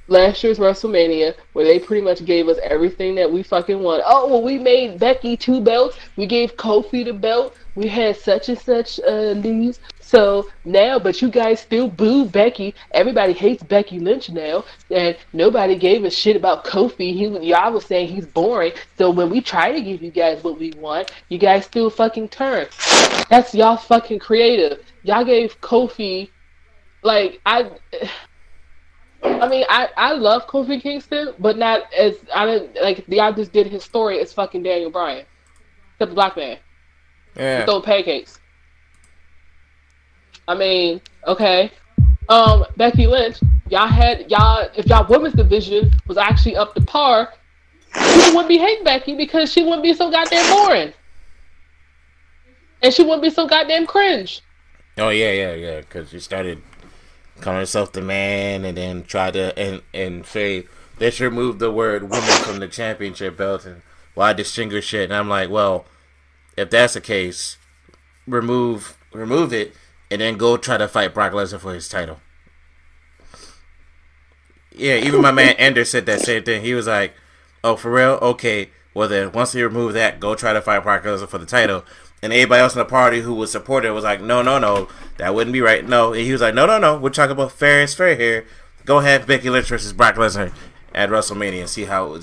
last year's WrestleMania, where they pretty much gave us everything that we fucking want. Oh, well, we made Becky 2 belts. We gave Kofi the belt. We had such and such news. So now, but you guys still boo Becky. Everybody hates Becky Lynch now, and nobody gave a shit about Kofi. Y'all was saying he's boring. So when we try to give you guys what we want, you guys still fucking turn. That's y'all fucking creative. Y'all gave Kofi, like, I mean, I love Kofi Kingston, but not as, I didn't, like, y'all just did his story as fucking Daniel Bryan. Except the black man. Yeah. He throw pancakes. I mean, okay. Becky Lynch, if y'all women's division was actually up to par, people wouldn't be hating Becky because she wouldn't be so goddamn boring. And she wouldn't be so goddamn cringe. Oh, yeah, because she started calling herself the man, and then try to and say they should remove the word woman from the championship belt, and why distinguish it? And I'm like, well, if that's the case, remove it, and then go try to fight Brock Lesnar for his title. Yeah, even my man Anders said that same thing. He was like, oh, for real? Okay, well then, once they remove that, go try to fight Brock Lesnar for the title. And everybody else in the party who was supportive was like, no, that wouldn't be right. No, and he was like, no, we're talking about fair is fair here. Go ahead, Becky Lynch versus Brock Lesnar at WrestleMania and see how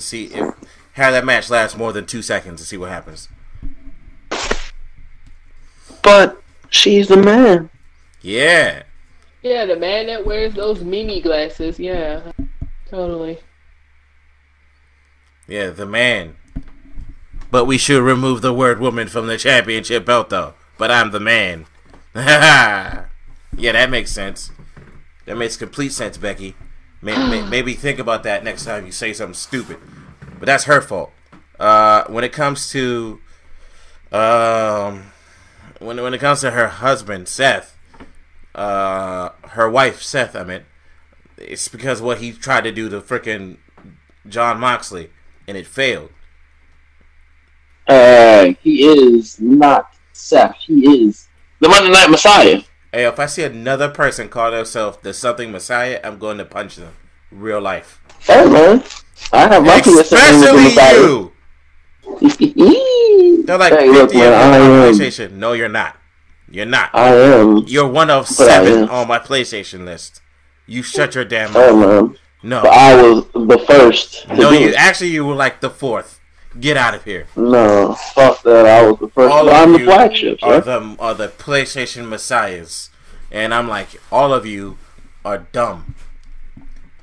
how that match lasts more than 2 seconds and see what happens. But she's the man. Yeah. Yeah, the man that wears those Mimi glasses. Yeah, totally. Yeah, the man. But we should remove the word woman from the championship belt, though. But I'm the man. Yeah, that makes sense. That makes complete sense, Becky. Maybe think about that next time you say something stupid. But that's her fault. When it comes to... when it comes to her husband, Seth... her wife, Seth, I mean... It's because what he tried to do to frickin' Jon Moxley. And it failed. He is not Seth. He is the Monday Night Messiah. Hey, if I see another person call themselves the something Messiah, I'm going to punch them. Real life. Hey, man. I have lucky with you. They're like, hey, look, man, on PlayStation. No, you're not. You're not. I am. You're one of 7 on my PlayStation list. You shut your damn mouth. Hey, no. But I was the first. No, you were like the 4th. Get out of here. No, fuck that. I was the first. All of you are the PlayStation Messiahs. And I'm like, all of you are dumb.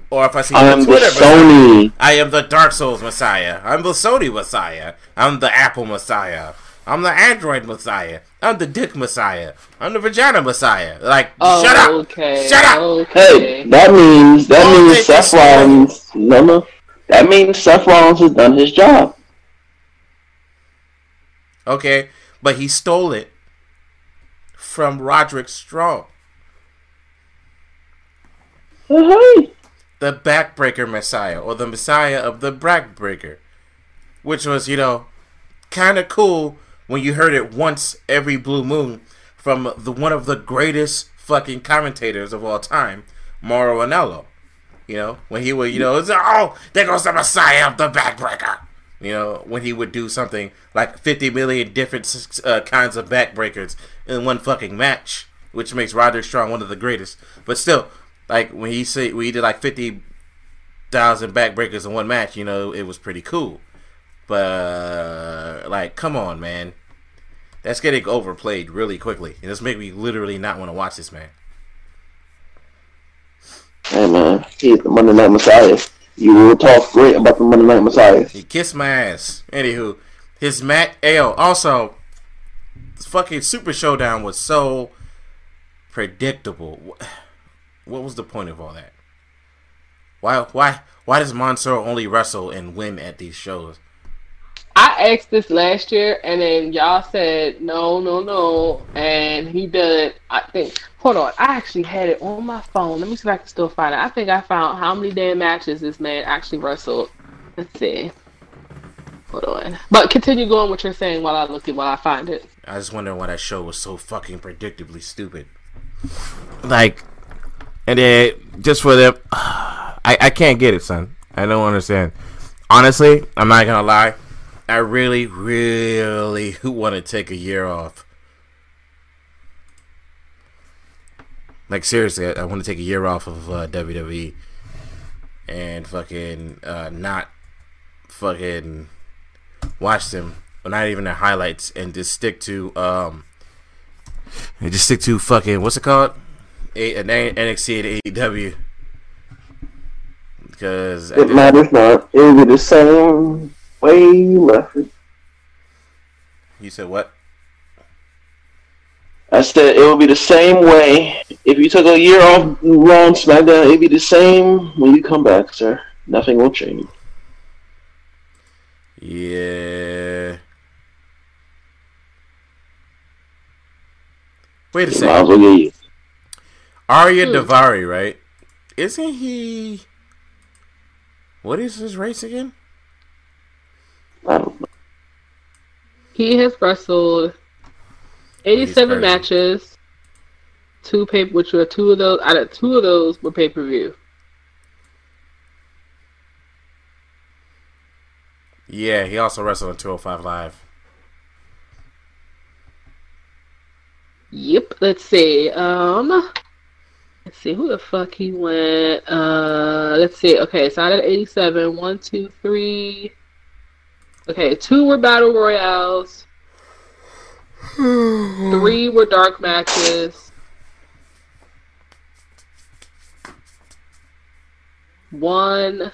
Or if I see you on Twitter, Sony. I am the Dark Souls Messiah. I'm the Sony Messiah. I'm the Apple Messiah. I'm the Android Messiah. I'm the Dick Messiah. I'm the Vagina Messiah. Like, shut up. Okay. Shut up. Okay. Hey, that means Seth Rollins. Remember? That means Seth Rollins has done his job. Okay, but he stole it from Roderick Strong. Mm-hmm. The Backbreaker Messiah, or the Messiah of the Backbreaker, which was, you know, kind of cool when you heard it once every blue moon from one of the greatest fucking commentators of all time, Mauro Ranallo. You know, when he would, you know, it's, oh, there goes the Messiah of the Backbreaker. You know, when he would do something like 50 million different kinds of backbreakers in one fucking match, which makes Roderick Strong one of the greatest. But still, like when he did like 50 1,000 backbreakers in one match, you know, it was pretty cool. But, like, come on, man. That's getting overplayed really quickly. And this made me literally not want to watch this, man. Hey, man. He's the Monday Night Messiah. You will talk great about the Monday Night Messiah. He kissed my ass. Anywho, his match... Ayo, also, this fucking Super Showdown was so predictable. What was the point of all that? Why does Mansoor only wrestle and win at these shows? I asked this last year, and then y'all said, no, and he did, I think, hold on, I actually had it on my phone. Let me see if I can still find it. I think I found how many damn matches this man actually wrestled. Let's see. Hold on. But continue going what you're saying while I look it, while I find it. I was wondering why that show was so fucking predictably stupid. Like, and then, just for the, I can't get it, son. I don't understand. Honestly, I'm not gonna lie. I really, really want to take a year off. Like, seriously, I want to take a year off of WWE and fucking not fucking watch them, or not even their highlights, and just stick to fucking what's it called? NXT and AEW. Because it matters not. It'll be the same. Way you left it. You said what? I said it would be the same way. If you took a year off wrong SmackDown, it'd be the same when you come back, sir. Nothing will change. Yeah. Wait a second. Arya Daivari, right? Isn't he... What is his race again? I don't know. He has wrestled 87 matches, two of those were pay-per-view. Yeah, he also wrestled on 205 Live. Yep, let's see. Let's see, who the fuck he went? Let's see. Okay, so out of 87, 1, 2, 3... Okay, 2 were battle royales, 3 were dark matches, 1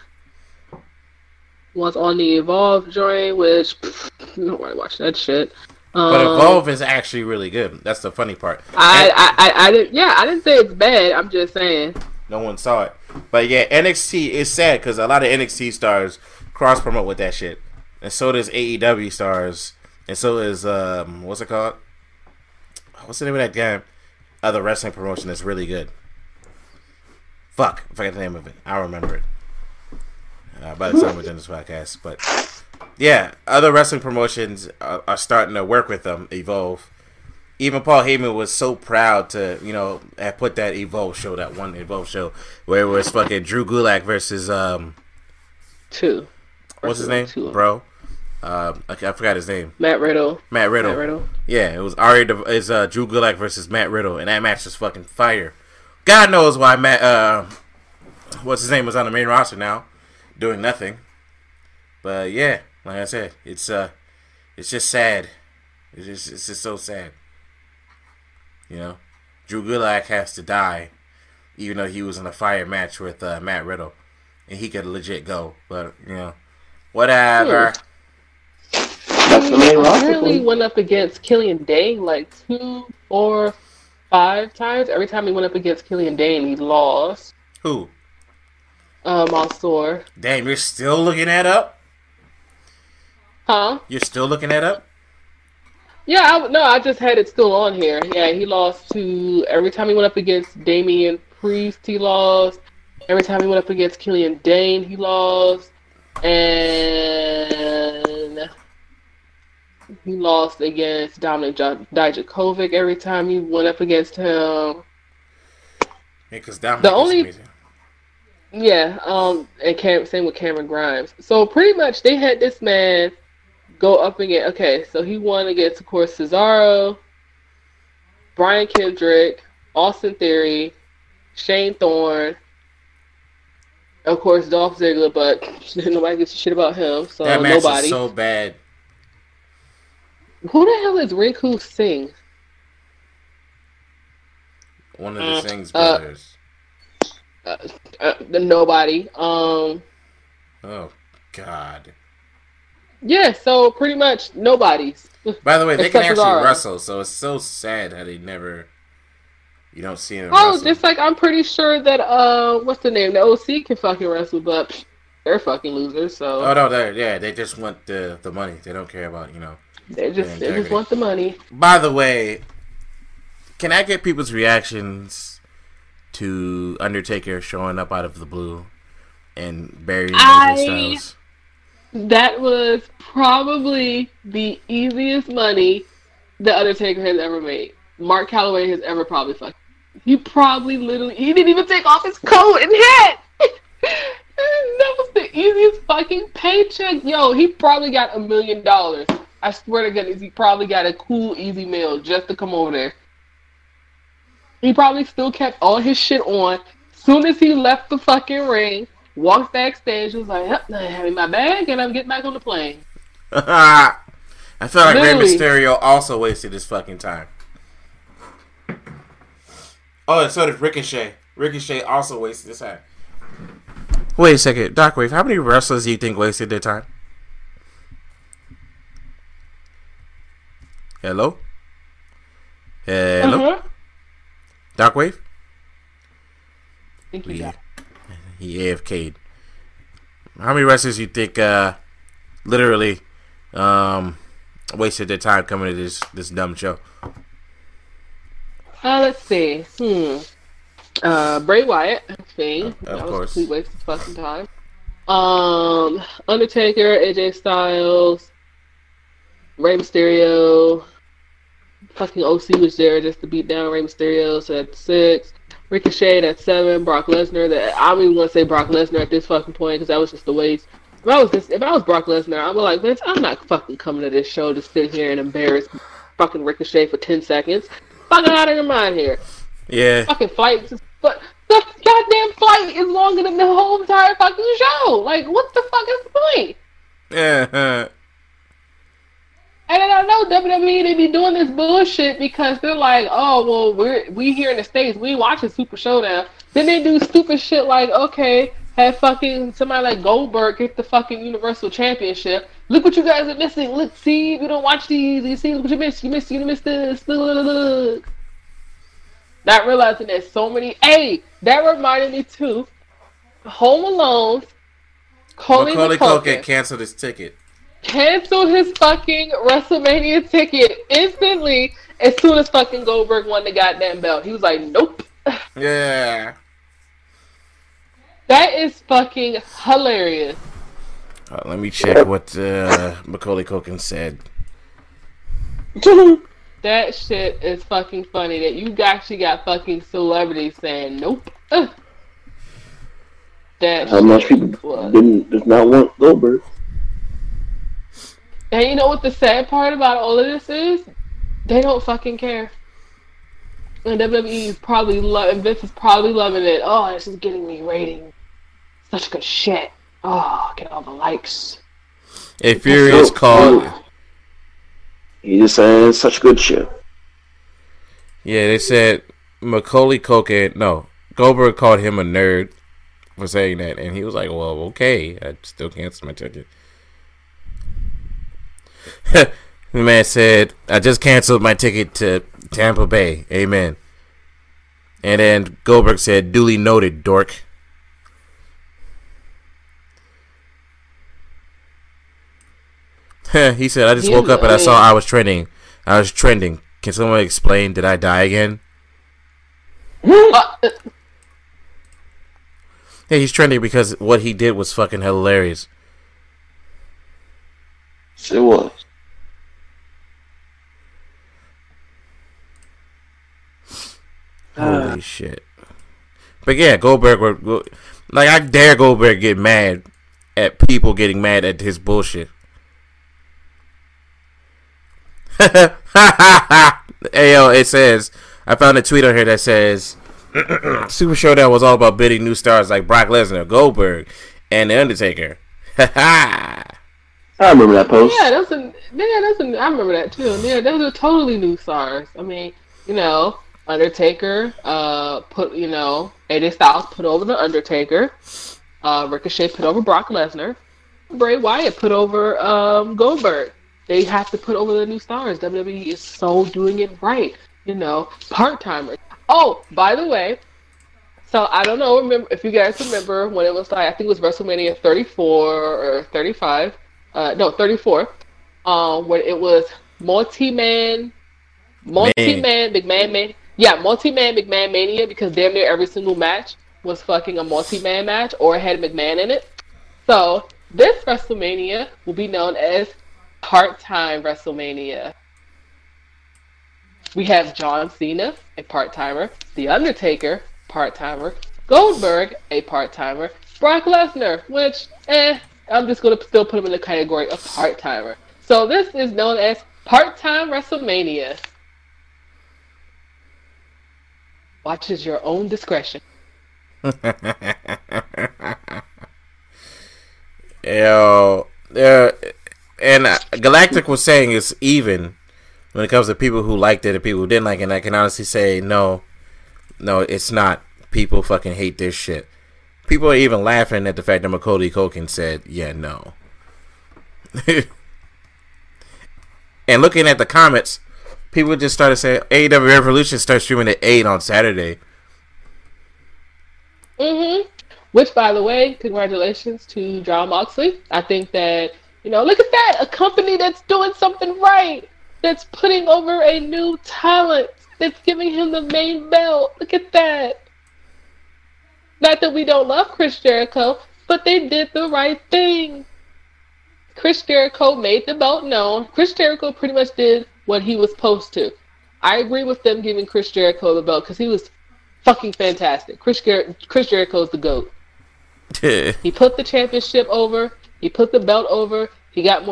was on the Evolve journey, which don't want to watch that shit. But Evolve is actually really good. That's the funny part. I didn't say it's bad. I'm just saying no one saw it. But yeah, NXT is sad because a lot of NXT stars cross promote with that shit. And so does AEW stars. And so is, what's it called? What's the name of that guy? Other wrestling promotion that's really good. Fuck. I forgot the name of it. I'll remember it by the time we're done this podcast. But, yeah. Other wrestling promotions are starting to work with them, Evolve. Even Paul Heyman was so proud to, you know, have put that Evolve show, that one Evolve show, where it was fucking Drew Gulak versus, what's his name, bro? I forgot his name. Matt Riddle. Yeah, it was Drew Gulak versus Matt Riddle, and that match was fucking fire. God knows why Matt, what's his name, was on the main roster now, doing nothing. But yeah, like I said, it's just sad. It's just so sad. You know, Drew Gulak has to die, even though he was in a fire match with Matt Riddle. And he could legit go, but you know, whatever. He went up against Killian Dane like 2, 4, 5 times. Every time he went up against Killian Dane, he lost. Who? Mansoor. Damn, you're still looking that up? Huh? You're still looking that up? Yeah, I just had it still on here. Yeah, he lost to every time he went up against Damian Priest. He lost. Every time he went up against Killian Dane, he lost. And he lost against Dominic Dijakovic every time he went up against him. Yeah, because Dominic is amazing. Yeah, and same with Cameron Grimes. So pretty much they had this man go up against... Okay, so he won against, of course, Cesaro, Brian Kendrick, Austin Theory, Shane Thorne, Of course, Dolph Ziggler, but nobody gives a shit about him. So that match is so bad. Who the hell is Rinku Singh? One of the Singh's brothers. Nobody. Oh, God. Yeah, so pretty much nobody's. By the way, they can actually wrestle, so it's so sad how they never... You don't see them wrestle. Just like I'm pretty sure that, what's the name? The OC can fucking wrestle, but they're fucking losers, so... Oh, no, they just want the money. They don't care about, you know... They just want the money. By the way, can I get people's reactions to Undertaker showing up out of the blue and burying AJ Styles? That was probably the easiest money the Undertaker has ever made. Mark Calloway has ever probably fucked. He probably literally... He didn't even take off his coat and hat! That was the easiest fucking paycheck. Yo, he probably got $1 million. I swear to goodness, he probably got a cool, easy meal just to come over there. He probably still kept all his shit on. Soon as he left the fucking ring, walked backstage, was like, yep, I'm having my bag, and I'm getting back on the plane. I feel like Rey Mysterio also wasted his fucking time. Oh, and so did Ricochet. Ricochet also wasted his time. Wait a second, Doc Wave, how many wrestlers do you think wasted their time? Hello? Doc Wave? Thank you, Doc. He AFK'd. How many wrestlers you think literally wasted their time coming to this dumb show? Let's see. Bray Wyatt, Fiend. Of course. That was a complete waste of fucking time. Undertaker, AJ Styles, Rey Mysterio. Fucking OC was there just to beat down Rey Mysterio, so that's 6. Ricochet, that's 7. Brock Lesnar, I don't even want to say Brock Lesnar at this fucking point because that was just a waste. If I was Brock Lesnar, I would like, bitch, I'm not fucking coming to this show to sit here and embarrass fucking Ricochet for 10 seconds. Fucking out of your mind here. Yeah. Fucking flight. The goddamn flight is longer than the whole entire fucking show. Like, what the fuck is the point? Yeah. And I know WWE, they be doing this bullshit because they're like, oh, well, we here in the States, we watching Super Showdown. Then they do stupid shit like, okay, have fucking somebody like Goldberg get the fucking Universal Championship. Look what you guys are missing. Look, see, if you don't watch these, you see what you missed. You missed this. Look. Not realizing there's so many. Hey, that reminded me too. Home Alone. Macaulay Culkin canceled his ticket. Canceled his fucking WrestleMania ticket instantly as soon as fucking Goldberg won the goddamn belt. He was like, nope. Yeah. That is fucking hilarious. Let me check what Macaulay Culkin said. That shit is fucking funny that you actually got fucking celebrities saying nope. That how much people does not want Goldberg. And you know what the sad part about all of this is? They don't fucking care. And WWE is probably Vince is probably loving it. Oh, this is getting me ratings. Such good shit. Oh, get all the likes. A furious call. He just saying such good shit. Yeah, they said Macaulay Culkin. No, Goldberg called him a nerd for saying that, and he was like, "Well, okay, I still cancel my ticket." The man said, "I just canceled my ticket to Tampa Bay." Amen. And then Goldberg said, "Duly noted, dork." He said, "I just woke up and I saw I was trending. Can someone explain? Did I die again?" Yeah, he's trending because what he did was fucking hilarious. It was. Holy shit! But yeah, Goldberg would like. I dare Goldberg get mad at people getting mad at his bullshit. Hey, yo, it says I found a tweet on here that says Super Showdown was all about bidding new stars like Brock Lesnar, Goldberg, and The Undertaker. I remember that post. I remember that too. Yeah, those are totally new stars. I mean, you know, Undertaker, AJ Styles put over The Undertaker. Ricochet put over Brock Lesnar. Bray Wyatt put over Goldberg. They have to put over the new stars. WWE is so doing it right. You know, part-timers. Oh, by the way, so I don't know if you guys remember when it was like, I think it was WrestleMania 34 or 35. 34. Where it was multi-man McMahon Mania, because damn near every single match was fucking a multi-man match or had McMahon in it. So this WrestleMania will be known as part-time WrestleMania. We have John Cena, a part-timer, The Undertaker, part-timer, Goldberg, a part-timer, Brock Lesnar, which, I'm just going to still put him in the category of part-timer. So this is known as part-time WrestleMania. Watch at your own discretion. Yo, and Galactic was saying it's even when it comes to people who liked it and people who didn't like it. And I can honestly say, no, it's not. People fucking hate this shit. People are even laughing at the fact that Macaulay Culkin said, yeah, no. And looking at the comments, people just started saying, AEW Revolution starts streaming at 8 on Saturday. Mm-hmm. Which, by the way, congratulations to Jon Moxley. I think that, look at that. A company that's doing something right. That's putting over a new talent. That's giving him the main belt. Look at that. Not that we don't love Chris Jericho, but they did the right thing. Chris Jericho made the belt known. Chris Jericho pretty much did what he was supposed to. I agree with them giving Chris Jericho the belt because he was fucking fantastic. Chris Jericho's the GOAT. He put the championship over. He put the belt over. He got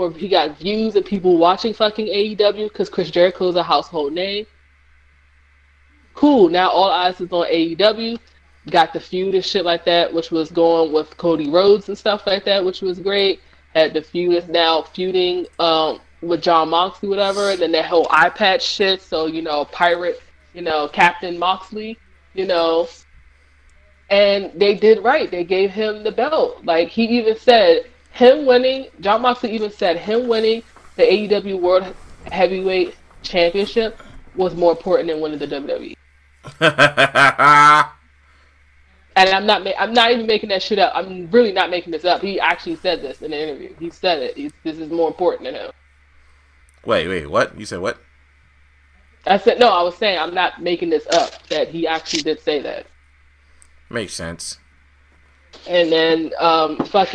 views and people watching fucking AEW because Chris Jericho's a household name. Cool. Now all eyes is on AEW. Got the feud and shit like that, which was going with Cody Rhodes and stuff like that, which was great. Had the feud is now feuding with Jon Moxley, whatever, and then that whole eye patch shit. So, pirate, Captain Moxley, and they did right. They gave him the belt. Like, he even said, Jon Moxley even said him winning the AEW World Heavyweight Championship was more important than winning the WWE. And I'm not even making that shit up. I'm really not making this up. He actually said this in an interview. He said it. This is more important than him. Wait, what? You said what? I said, no, I was saying I'm not making this up, that he actually did say that. Makes sense. And then, suck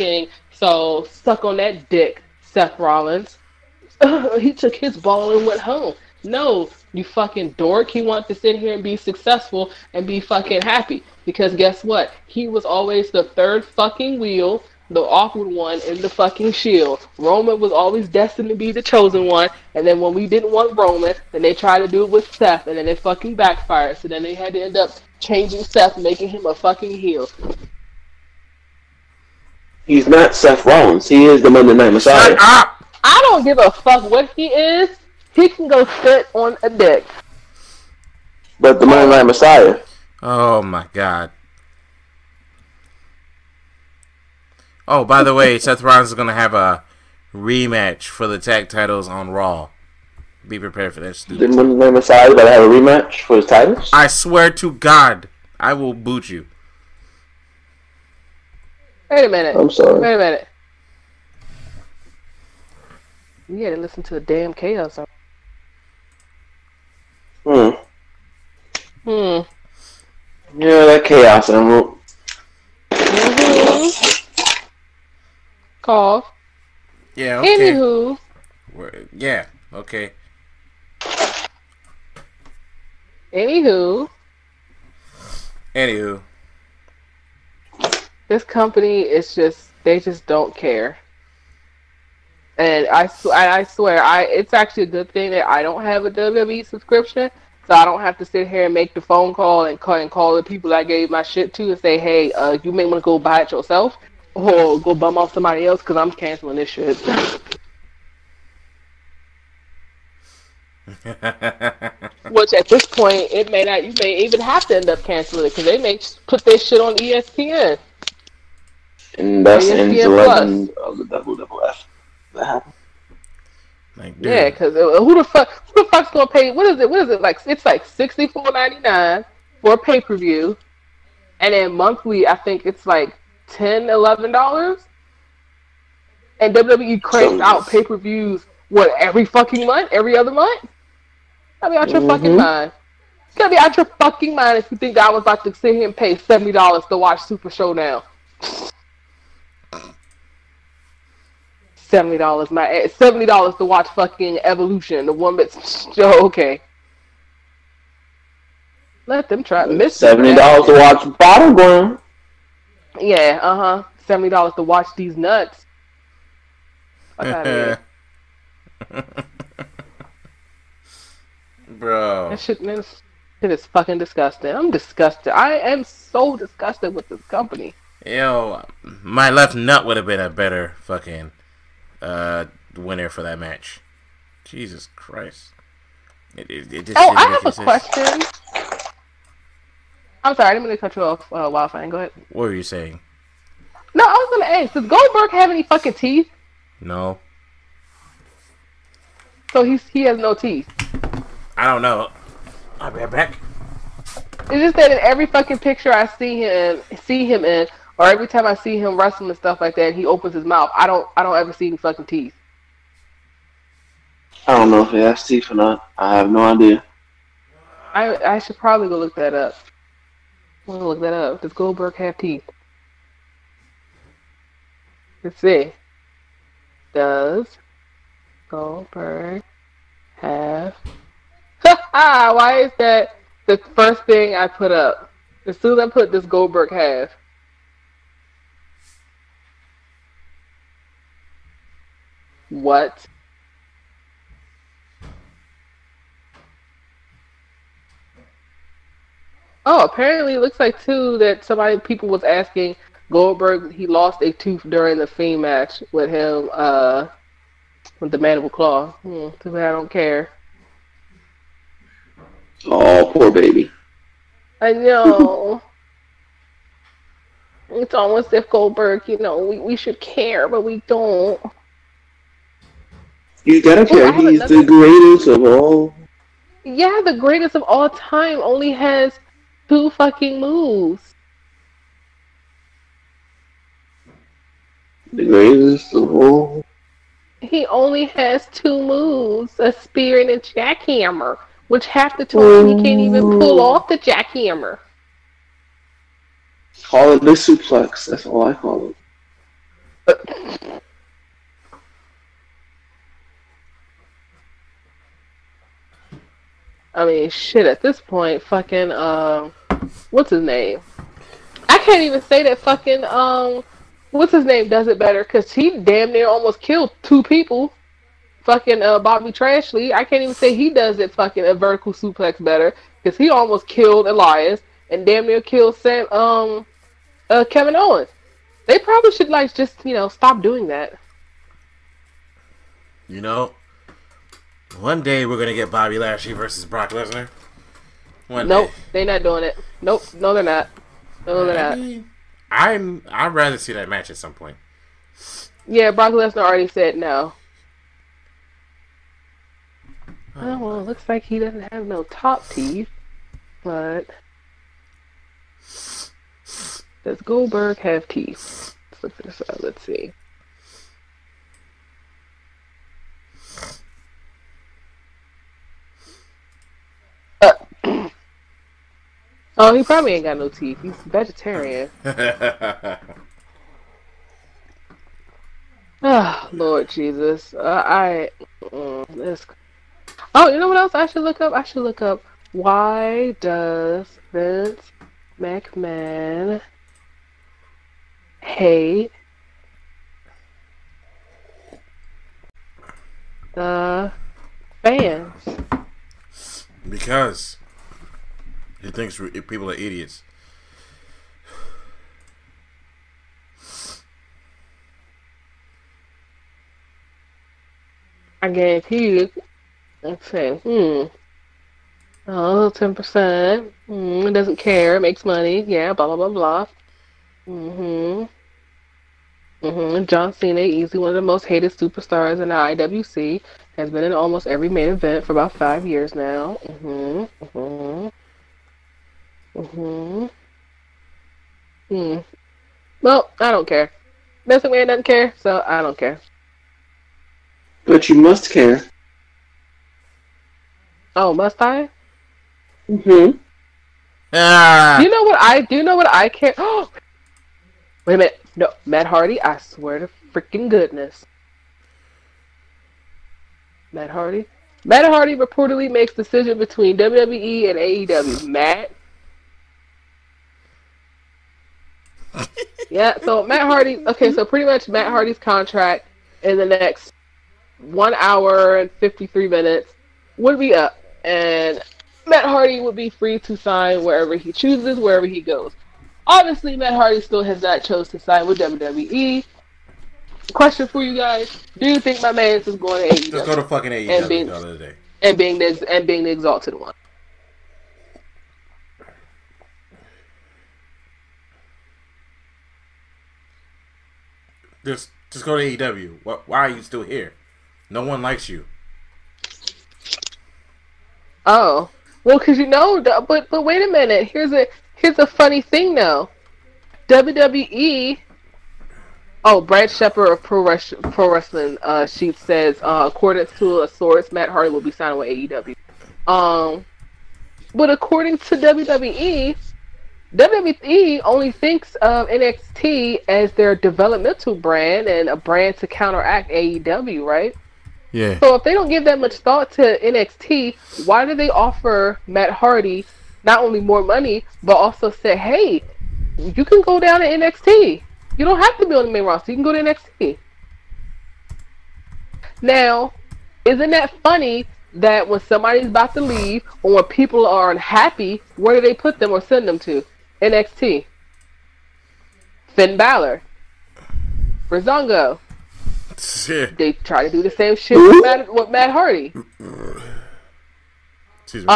on that dick, Seth Rollins. He took his ball and went home. No, you fucking dork. He wants to sit here and be successful and be fucking happy. Because guess what? He was always the third fucking wheel, the awkward one in the fucking Shield. Roman was always destined to be the chosen one. And then when we didn't want Roman, then they tried to do it with Seth. And then it fucking backfired. So then they had to end up changing Seth, making him a fucking heel. He's not Seth Rollins. He is the Monday Night Messiah. I don't give a fuck what he is. He can go sit on a dick. But the Monday Night Messiah. Oh my God. Oh, by the way, Seth Rollins is going to have a rematch for the tag titles on Raw. Be prepared for that, stupid. The Monday Night Messiah is about to have a rematch for his titles? I swear to God, I will boot you. Wait a minute. I'm sorry. Wait a minute. We had to listen to a damn chaos. Yeah, that chaos emerald. Mm-hmm. Cough. Yeah, okay. Anywho. Yeah, okay. Anywho. This company is just, they just don't care. And I swear, it's actually a good thing that I don't have a WWE subscription. So I don't have to sit here and make the phone call and call the people I gave my shit to and say, hey, you may want to go buy it yourself or go bum off somebody else because I'm canceling this shit. Which at this point, it may not. You may even have to end up canceling it because they may put their shit on ESPN. And that's in the legend of the WWF. That happened. Like, yeah, because who the fuck's gonna pay? What is it like? It's like $64.99 for pay per view, and then monthly I think it's like $10-$11. And WWE cranks out pay per views every fucking month, every other month. Gotta be out your fucking mind. Gotta be out your fucking mind if you think I was about to sit here and pay $70 to watch Super Showdown. $70, my $70 to watch fucking Evolution, the one that's okay. Let them try. $70 to watch Battleground. Yeah, $70 to watch these nuts. Fuck out of here, bro. That shit is fucking disgusting. I'm disgusted. I am so disgusted with this company. Yo, my left nut would have been a better fucking winner for that match. Jesus Christ. It just I have a question. I'm sorry, I didn't mean to cut you off, Wildfang. Go ahead. What were you saying? No, I was going to ask, does Goldberg have any fucking teeth? No. So he has no teeth? I don't know. I'll be right back. It's just that in every fucking picture I see him in, or every time I see him wrestling and stuff like that, and he opens his mouth, I don't ever see any fucking teeth. I don't know if he has teeth or not. I have no idea. I should probably go look that up. I'm gonna look that up. Does Goldberg have teeth? Let's see. Does Goldberg have? Why is that the first thing I put up? As soon as I put, does Goldberg have? What? Oh, apparently it looks like too that people was asking Goldberg, he lost a tooth during the Fiend match with him, with the mandible claw. Too bad I don't care. Oh, poor baby. I know. It's almost if Goldberg, we should care, but we don't. You gotta care. He's the greatest of all. Yeah, the greatest of all time. Only has 2 fucking moves. The greatest of all. He only has 2 moves: a spear and a jackhammer. Which half the time he can't even pull off the jackhammer. Call it the suplex. That's all I call it. I mean, shit, at this point, fucking, what's his name? I can't even say that fucking, what's his name does it better, because he damn near almost killed 2 people. Fucking, Bobby Trashley. I can't even say he does it fucking a vertical suplex better, because he almost killed Elias, and damn near killed Sam, Kevin Owens. They probably should, like, just, stop doing that. One day we're gonna get Bobby Lashley versus Brock Lesnar. Nope, they're not doing it. Nope, no, they're not. No, they're not. I'd rather see that match at some point. Yeah, Brock Lesnar already said no. Oh, well, it looks like he doesn't have no top teeth, but does Goldberg have teeth? Let's look this up. Let's see. Oh, he probably ain't got no teeth. He's vegetarian. Oh, Lord Jesus. You know what else I should look up? I should look up, why does Vince McMahon hate the fans? Because he thinks people are idiots. I guarantee you, let's say, oh, 10%, it doesn't care, it makes money, yeah, blah, blah, blah, blah. John Cena, easily one of the most hated superstars in the IWC, has been in almost every main event for about 5 years now. Well, I don't care. Basic man doesn't care, so I don't care. But you must care. Oh, must I? Do you know what I do? Know what I care? Oh, wait a minute. No, Matt Hardy. I swear to freaking goodness. Matt Hardy. Matt Hardy reportedly makes decision between WWE and AEW. Matt. Yeah. So Matt Hardy. Okay. So pretty much Matt Hardy's contract in the next 1 hour and 53 minutes would be up, and Matt Hardy would be free to sign wherever he chooses, wherever he goes. Obviously, Matt Hardy still has not chose to sign with WWE. Question for you guys: do you think my man is going to AEW? Just go to fucking AEW and being, the other day. And being the exalted one. Just go to AEW. Why are you still here? No one likes you. Oh. Well, because you know, but wait a minute. Here's a funny thing, though. WWE... Oh, Brad Shepard of Pro Wrestling Sheet says, according to a source, Matt Hardy will be signing with AEW. But according to WWE, WWE only thinks of NXT as their developmental brand and a brand to counteract AEW, right? Yeah. So if they don't give that much thought to NXT, why do they offer Matt Hardy not only more money, but also say, hey, you can go down to NXT. You don't have to be on the main roster. You can go to NXT. Now, isn't that funny that when somebody's about to leave or when people are unhappy, where do they put them or send them to? NXT. Finn Balor. Breezango. Yeah. They try to do the same shit with Matt Hardy. Excuse me.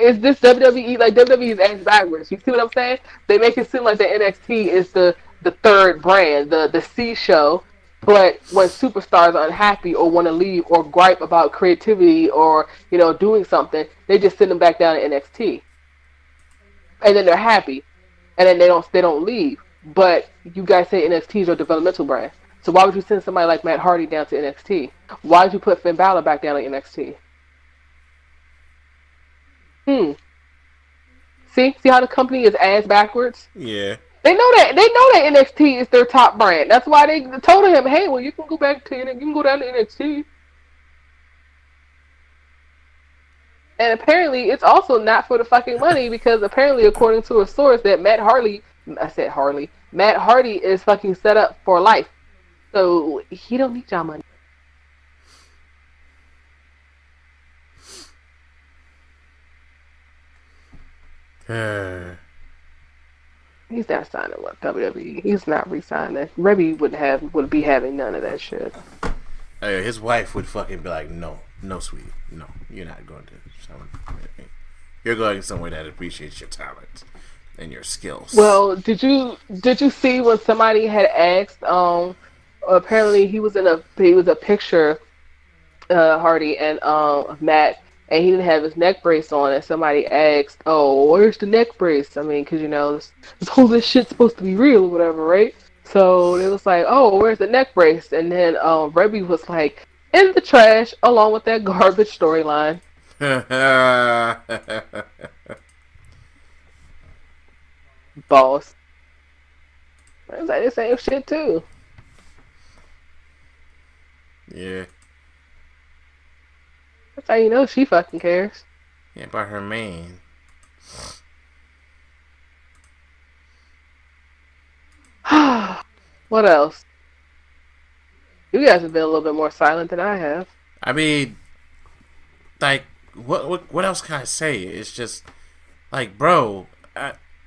Is this WWE? Like, WWE is ass backwards. You see what I'm saying? They make it seem like the NXT is the third brand, the C show. But when superstars are unhappy or want to leave or gripe about creativity or, you know, doing something, they just send them back down to NXT. And then they're happy. And then they don't leave. But you guys say NXT is your developmental brand. So why would you send somebody like Matt Hardy down to NXT? Why would you put Finn Balor back down to NXT? See how the company is ass backwards? Yeah. They know that NXT is their top brand. That's why they told him, hey, well, you can go back to NXT. You can go down to NXT. And apparently, it's also not for the fucking money because apparently, according to a source, that Matt Hardy is fucking set up for life. So he don't need y'all money. He's not signing with WWE. He's not re-signing. Reby would be having none of that shit. Hey, his wife would fucking be like, no, sweetie, no, you're not going to. You're going somewhere that appreciates your talent and your skills. Well, did you see when somebody had asked? Apparently he was a picture, Hardy and Matt. And he didn't have his neck brace on, and somebody asked, oh, where's the neck brace? I mean, because, you know, this whole this shit's supposed to be real or whatever, right? So it was like, oh, where's the neck brace? And then Reby was like, in the trash, along with that garbage storyline. Boss. It was like the same shit, too. Yeah. That's how you know she fucking cares. Yeah, about her man. What else? You guys have been a little bit more silent than I have. I mean, like, what else can I say? It's just like, bro,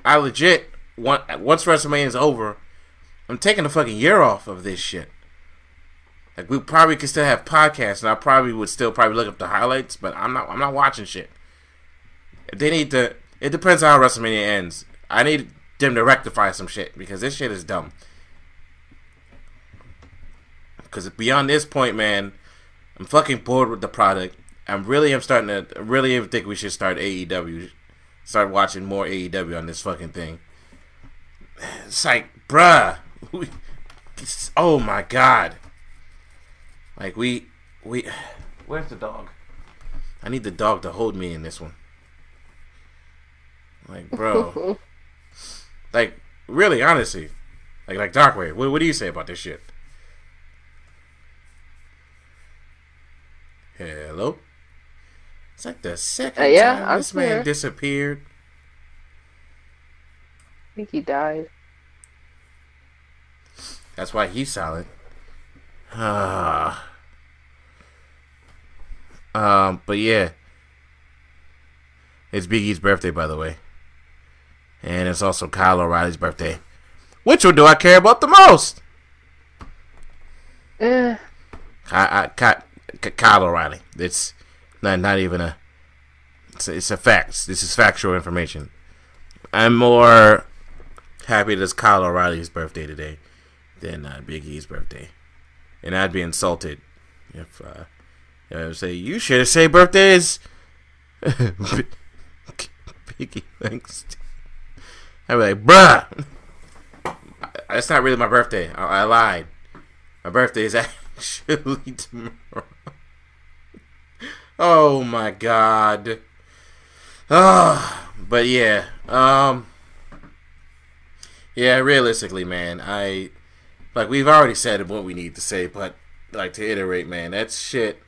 I legit want, once WrestleMania's over, I'm taking a fucking year off of this shit. Like, we probably could still have podcasts, and I probably would still probably look up the highlights, but I'm not watching shit. They need to. It depends on how WrestleMania ends. I need them to rectify some shit, because this shit is dumb. Because beyond this point, man, I'm fucking bored with the product. I really think we should start AEW. Start watching more AEW on this fucking thing. It's like, bruh. Oh my god. Like, we. Where's the dog? I need the dog to hold me in this one. Like, bro. Like, really, honestly. Like Darkwave, what do you say about this shit? Hello? It's like the second time I'm man disappeared. I think he died. That's why he's silent. But yeah. It's Big E's birthday, by the way. And it's also Kyle O'Reilly's birthday. Which one do I care about the most? Kyle O'Reilly. It's not even a... It's a fact. This is factual information. I'm more happy that it's Kyle O'Reilly's birthday today than Big E's birthday. And I'd be insulted if I would say, you should have said birthdays. Big E, thanks. I'd be like, bruh. That's not really my birthday. I lied. My birthday is actually tomorrow. Oh my god. But yeah. Yeah, realistically, man, like, we've already said what we need to say, but, like, to iterate, man, that shit,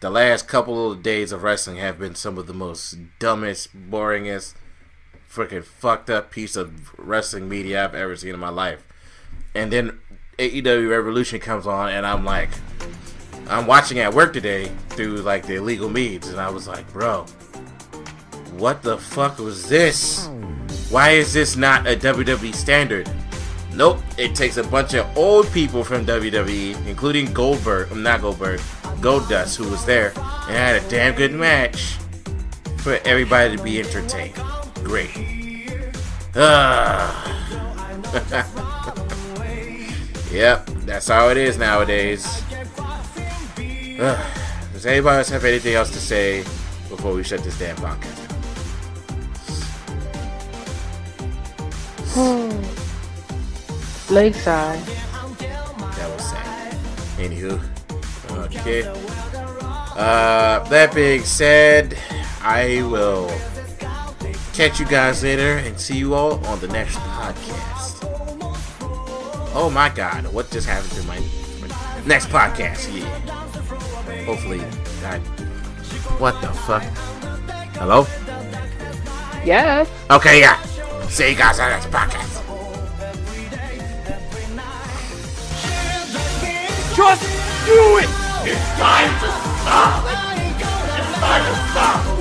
the last couple of days of wrestling have been some of the most dumbest, boringest, freaking fucked up piece of wrestling media I've ever seen in my life. And then AEW Revolution comes on, and I'm like, I'm watching at work today through, like, the illegal means, and I was like, bro, what the fuck was this? Why is this not a WWE standard? Nope, it takes a bunch of old people from WWE, including Goldust, who was there, and had a damn good match for everybody to be entertained. Great. Yep, that's how it is nowadays. Does anybody else have anything else to say before we shut this damn podcast down? Lakeside. That was sad. Anywho. Okay. That being said, I will catch you guys later and see you all on the next podcast. Oh my god, what just happened to my next podcast? Yeah. Hopefully not. What the fuck? Hello? Yes. Okay, yeah. See you guys on the next podcast. Just do it! It's time to stop! It's time to stop!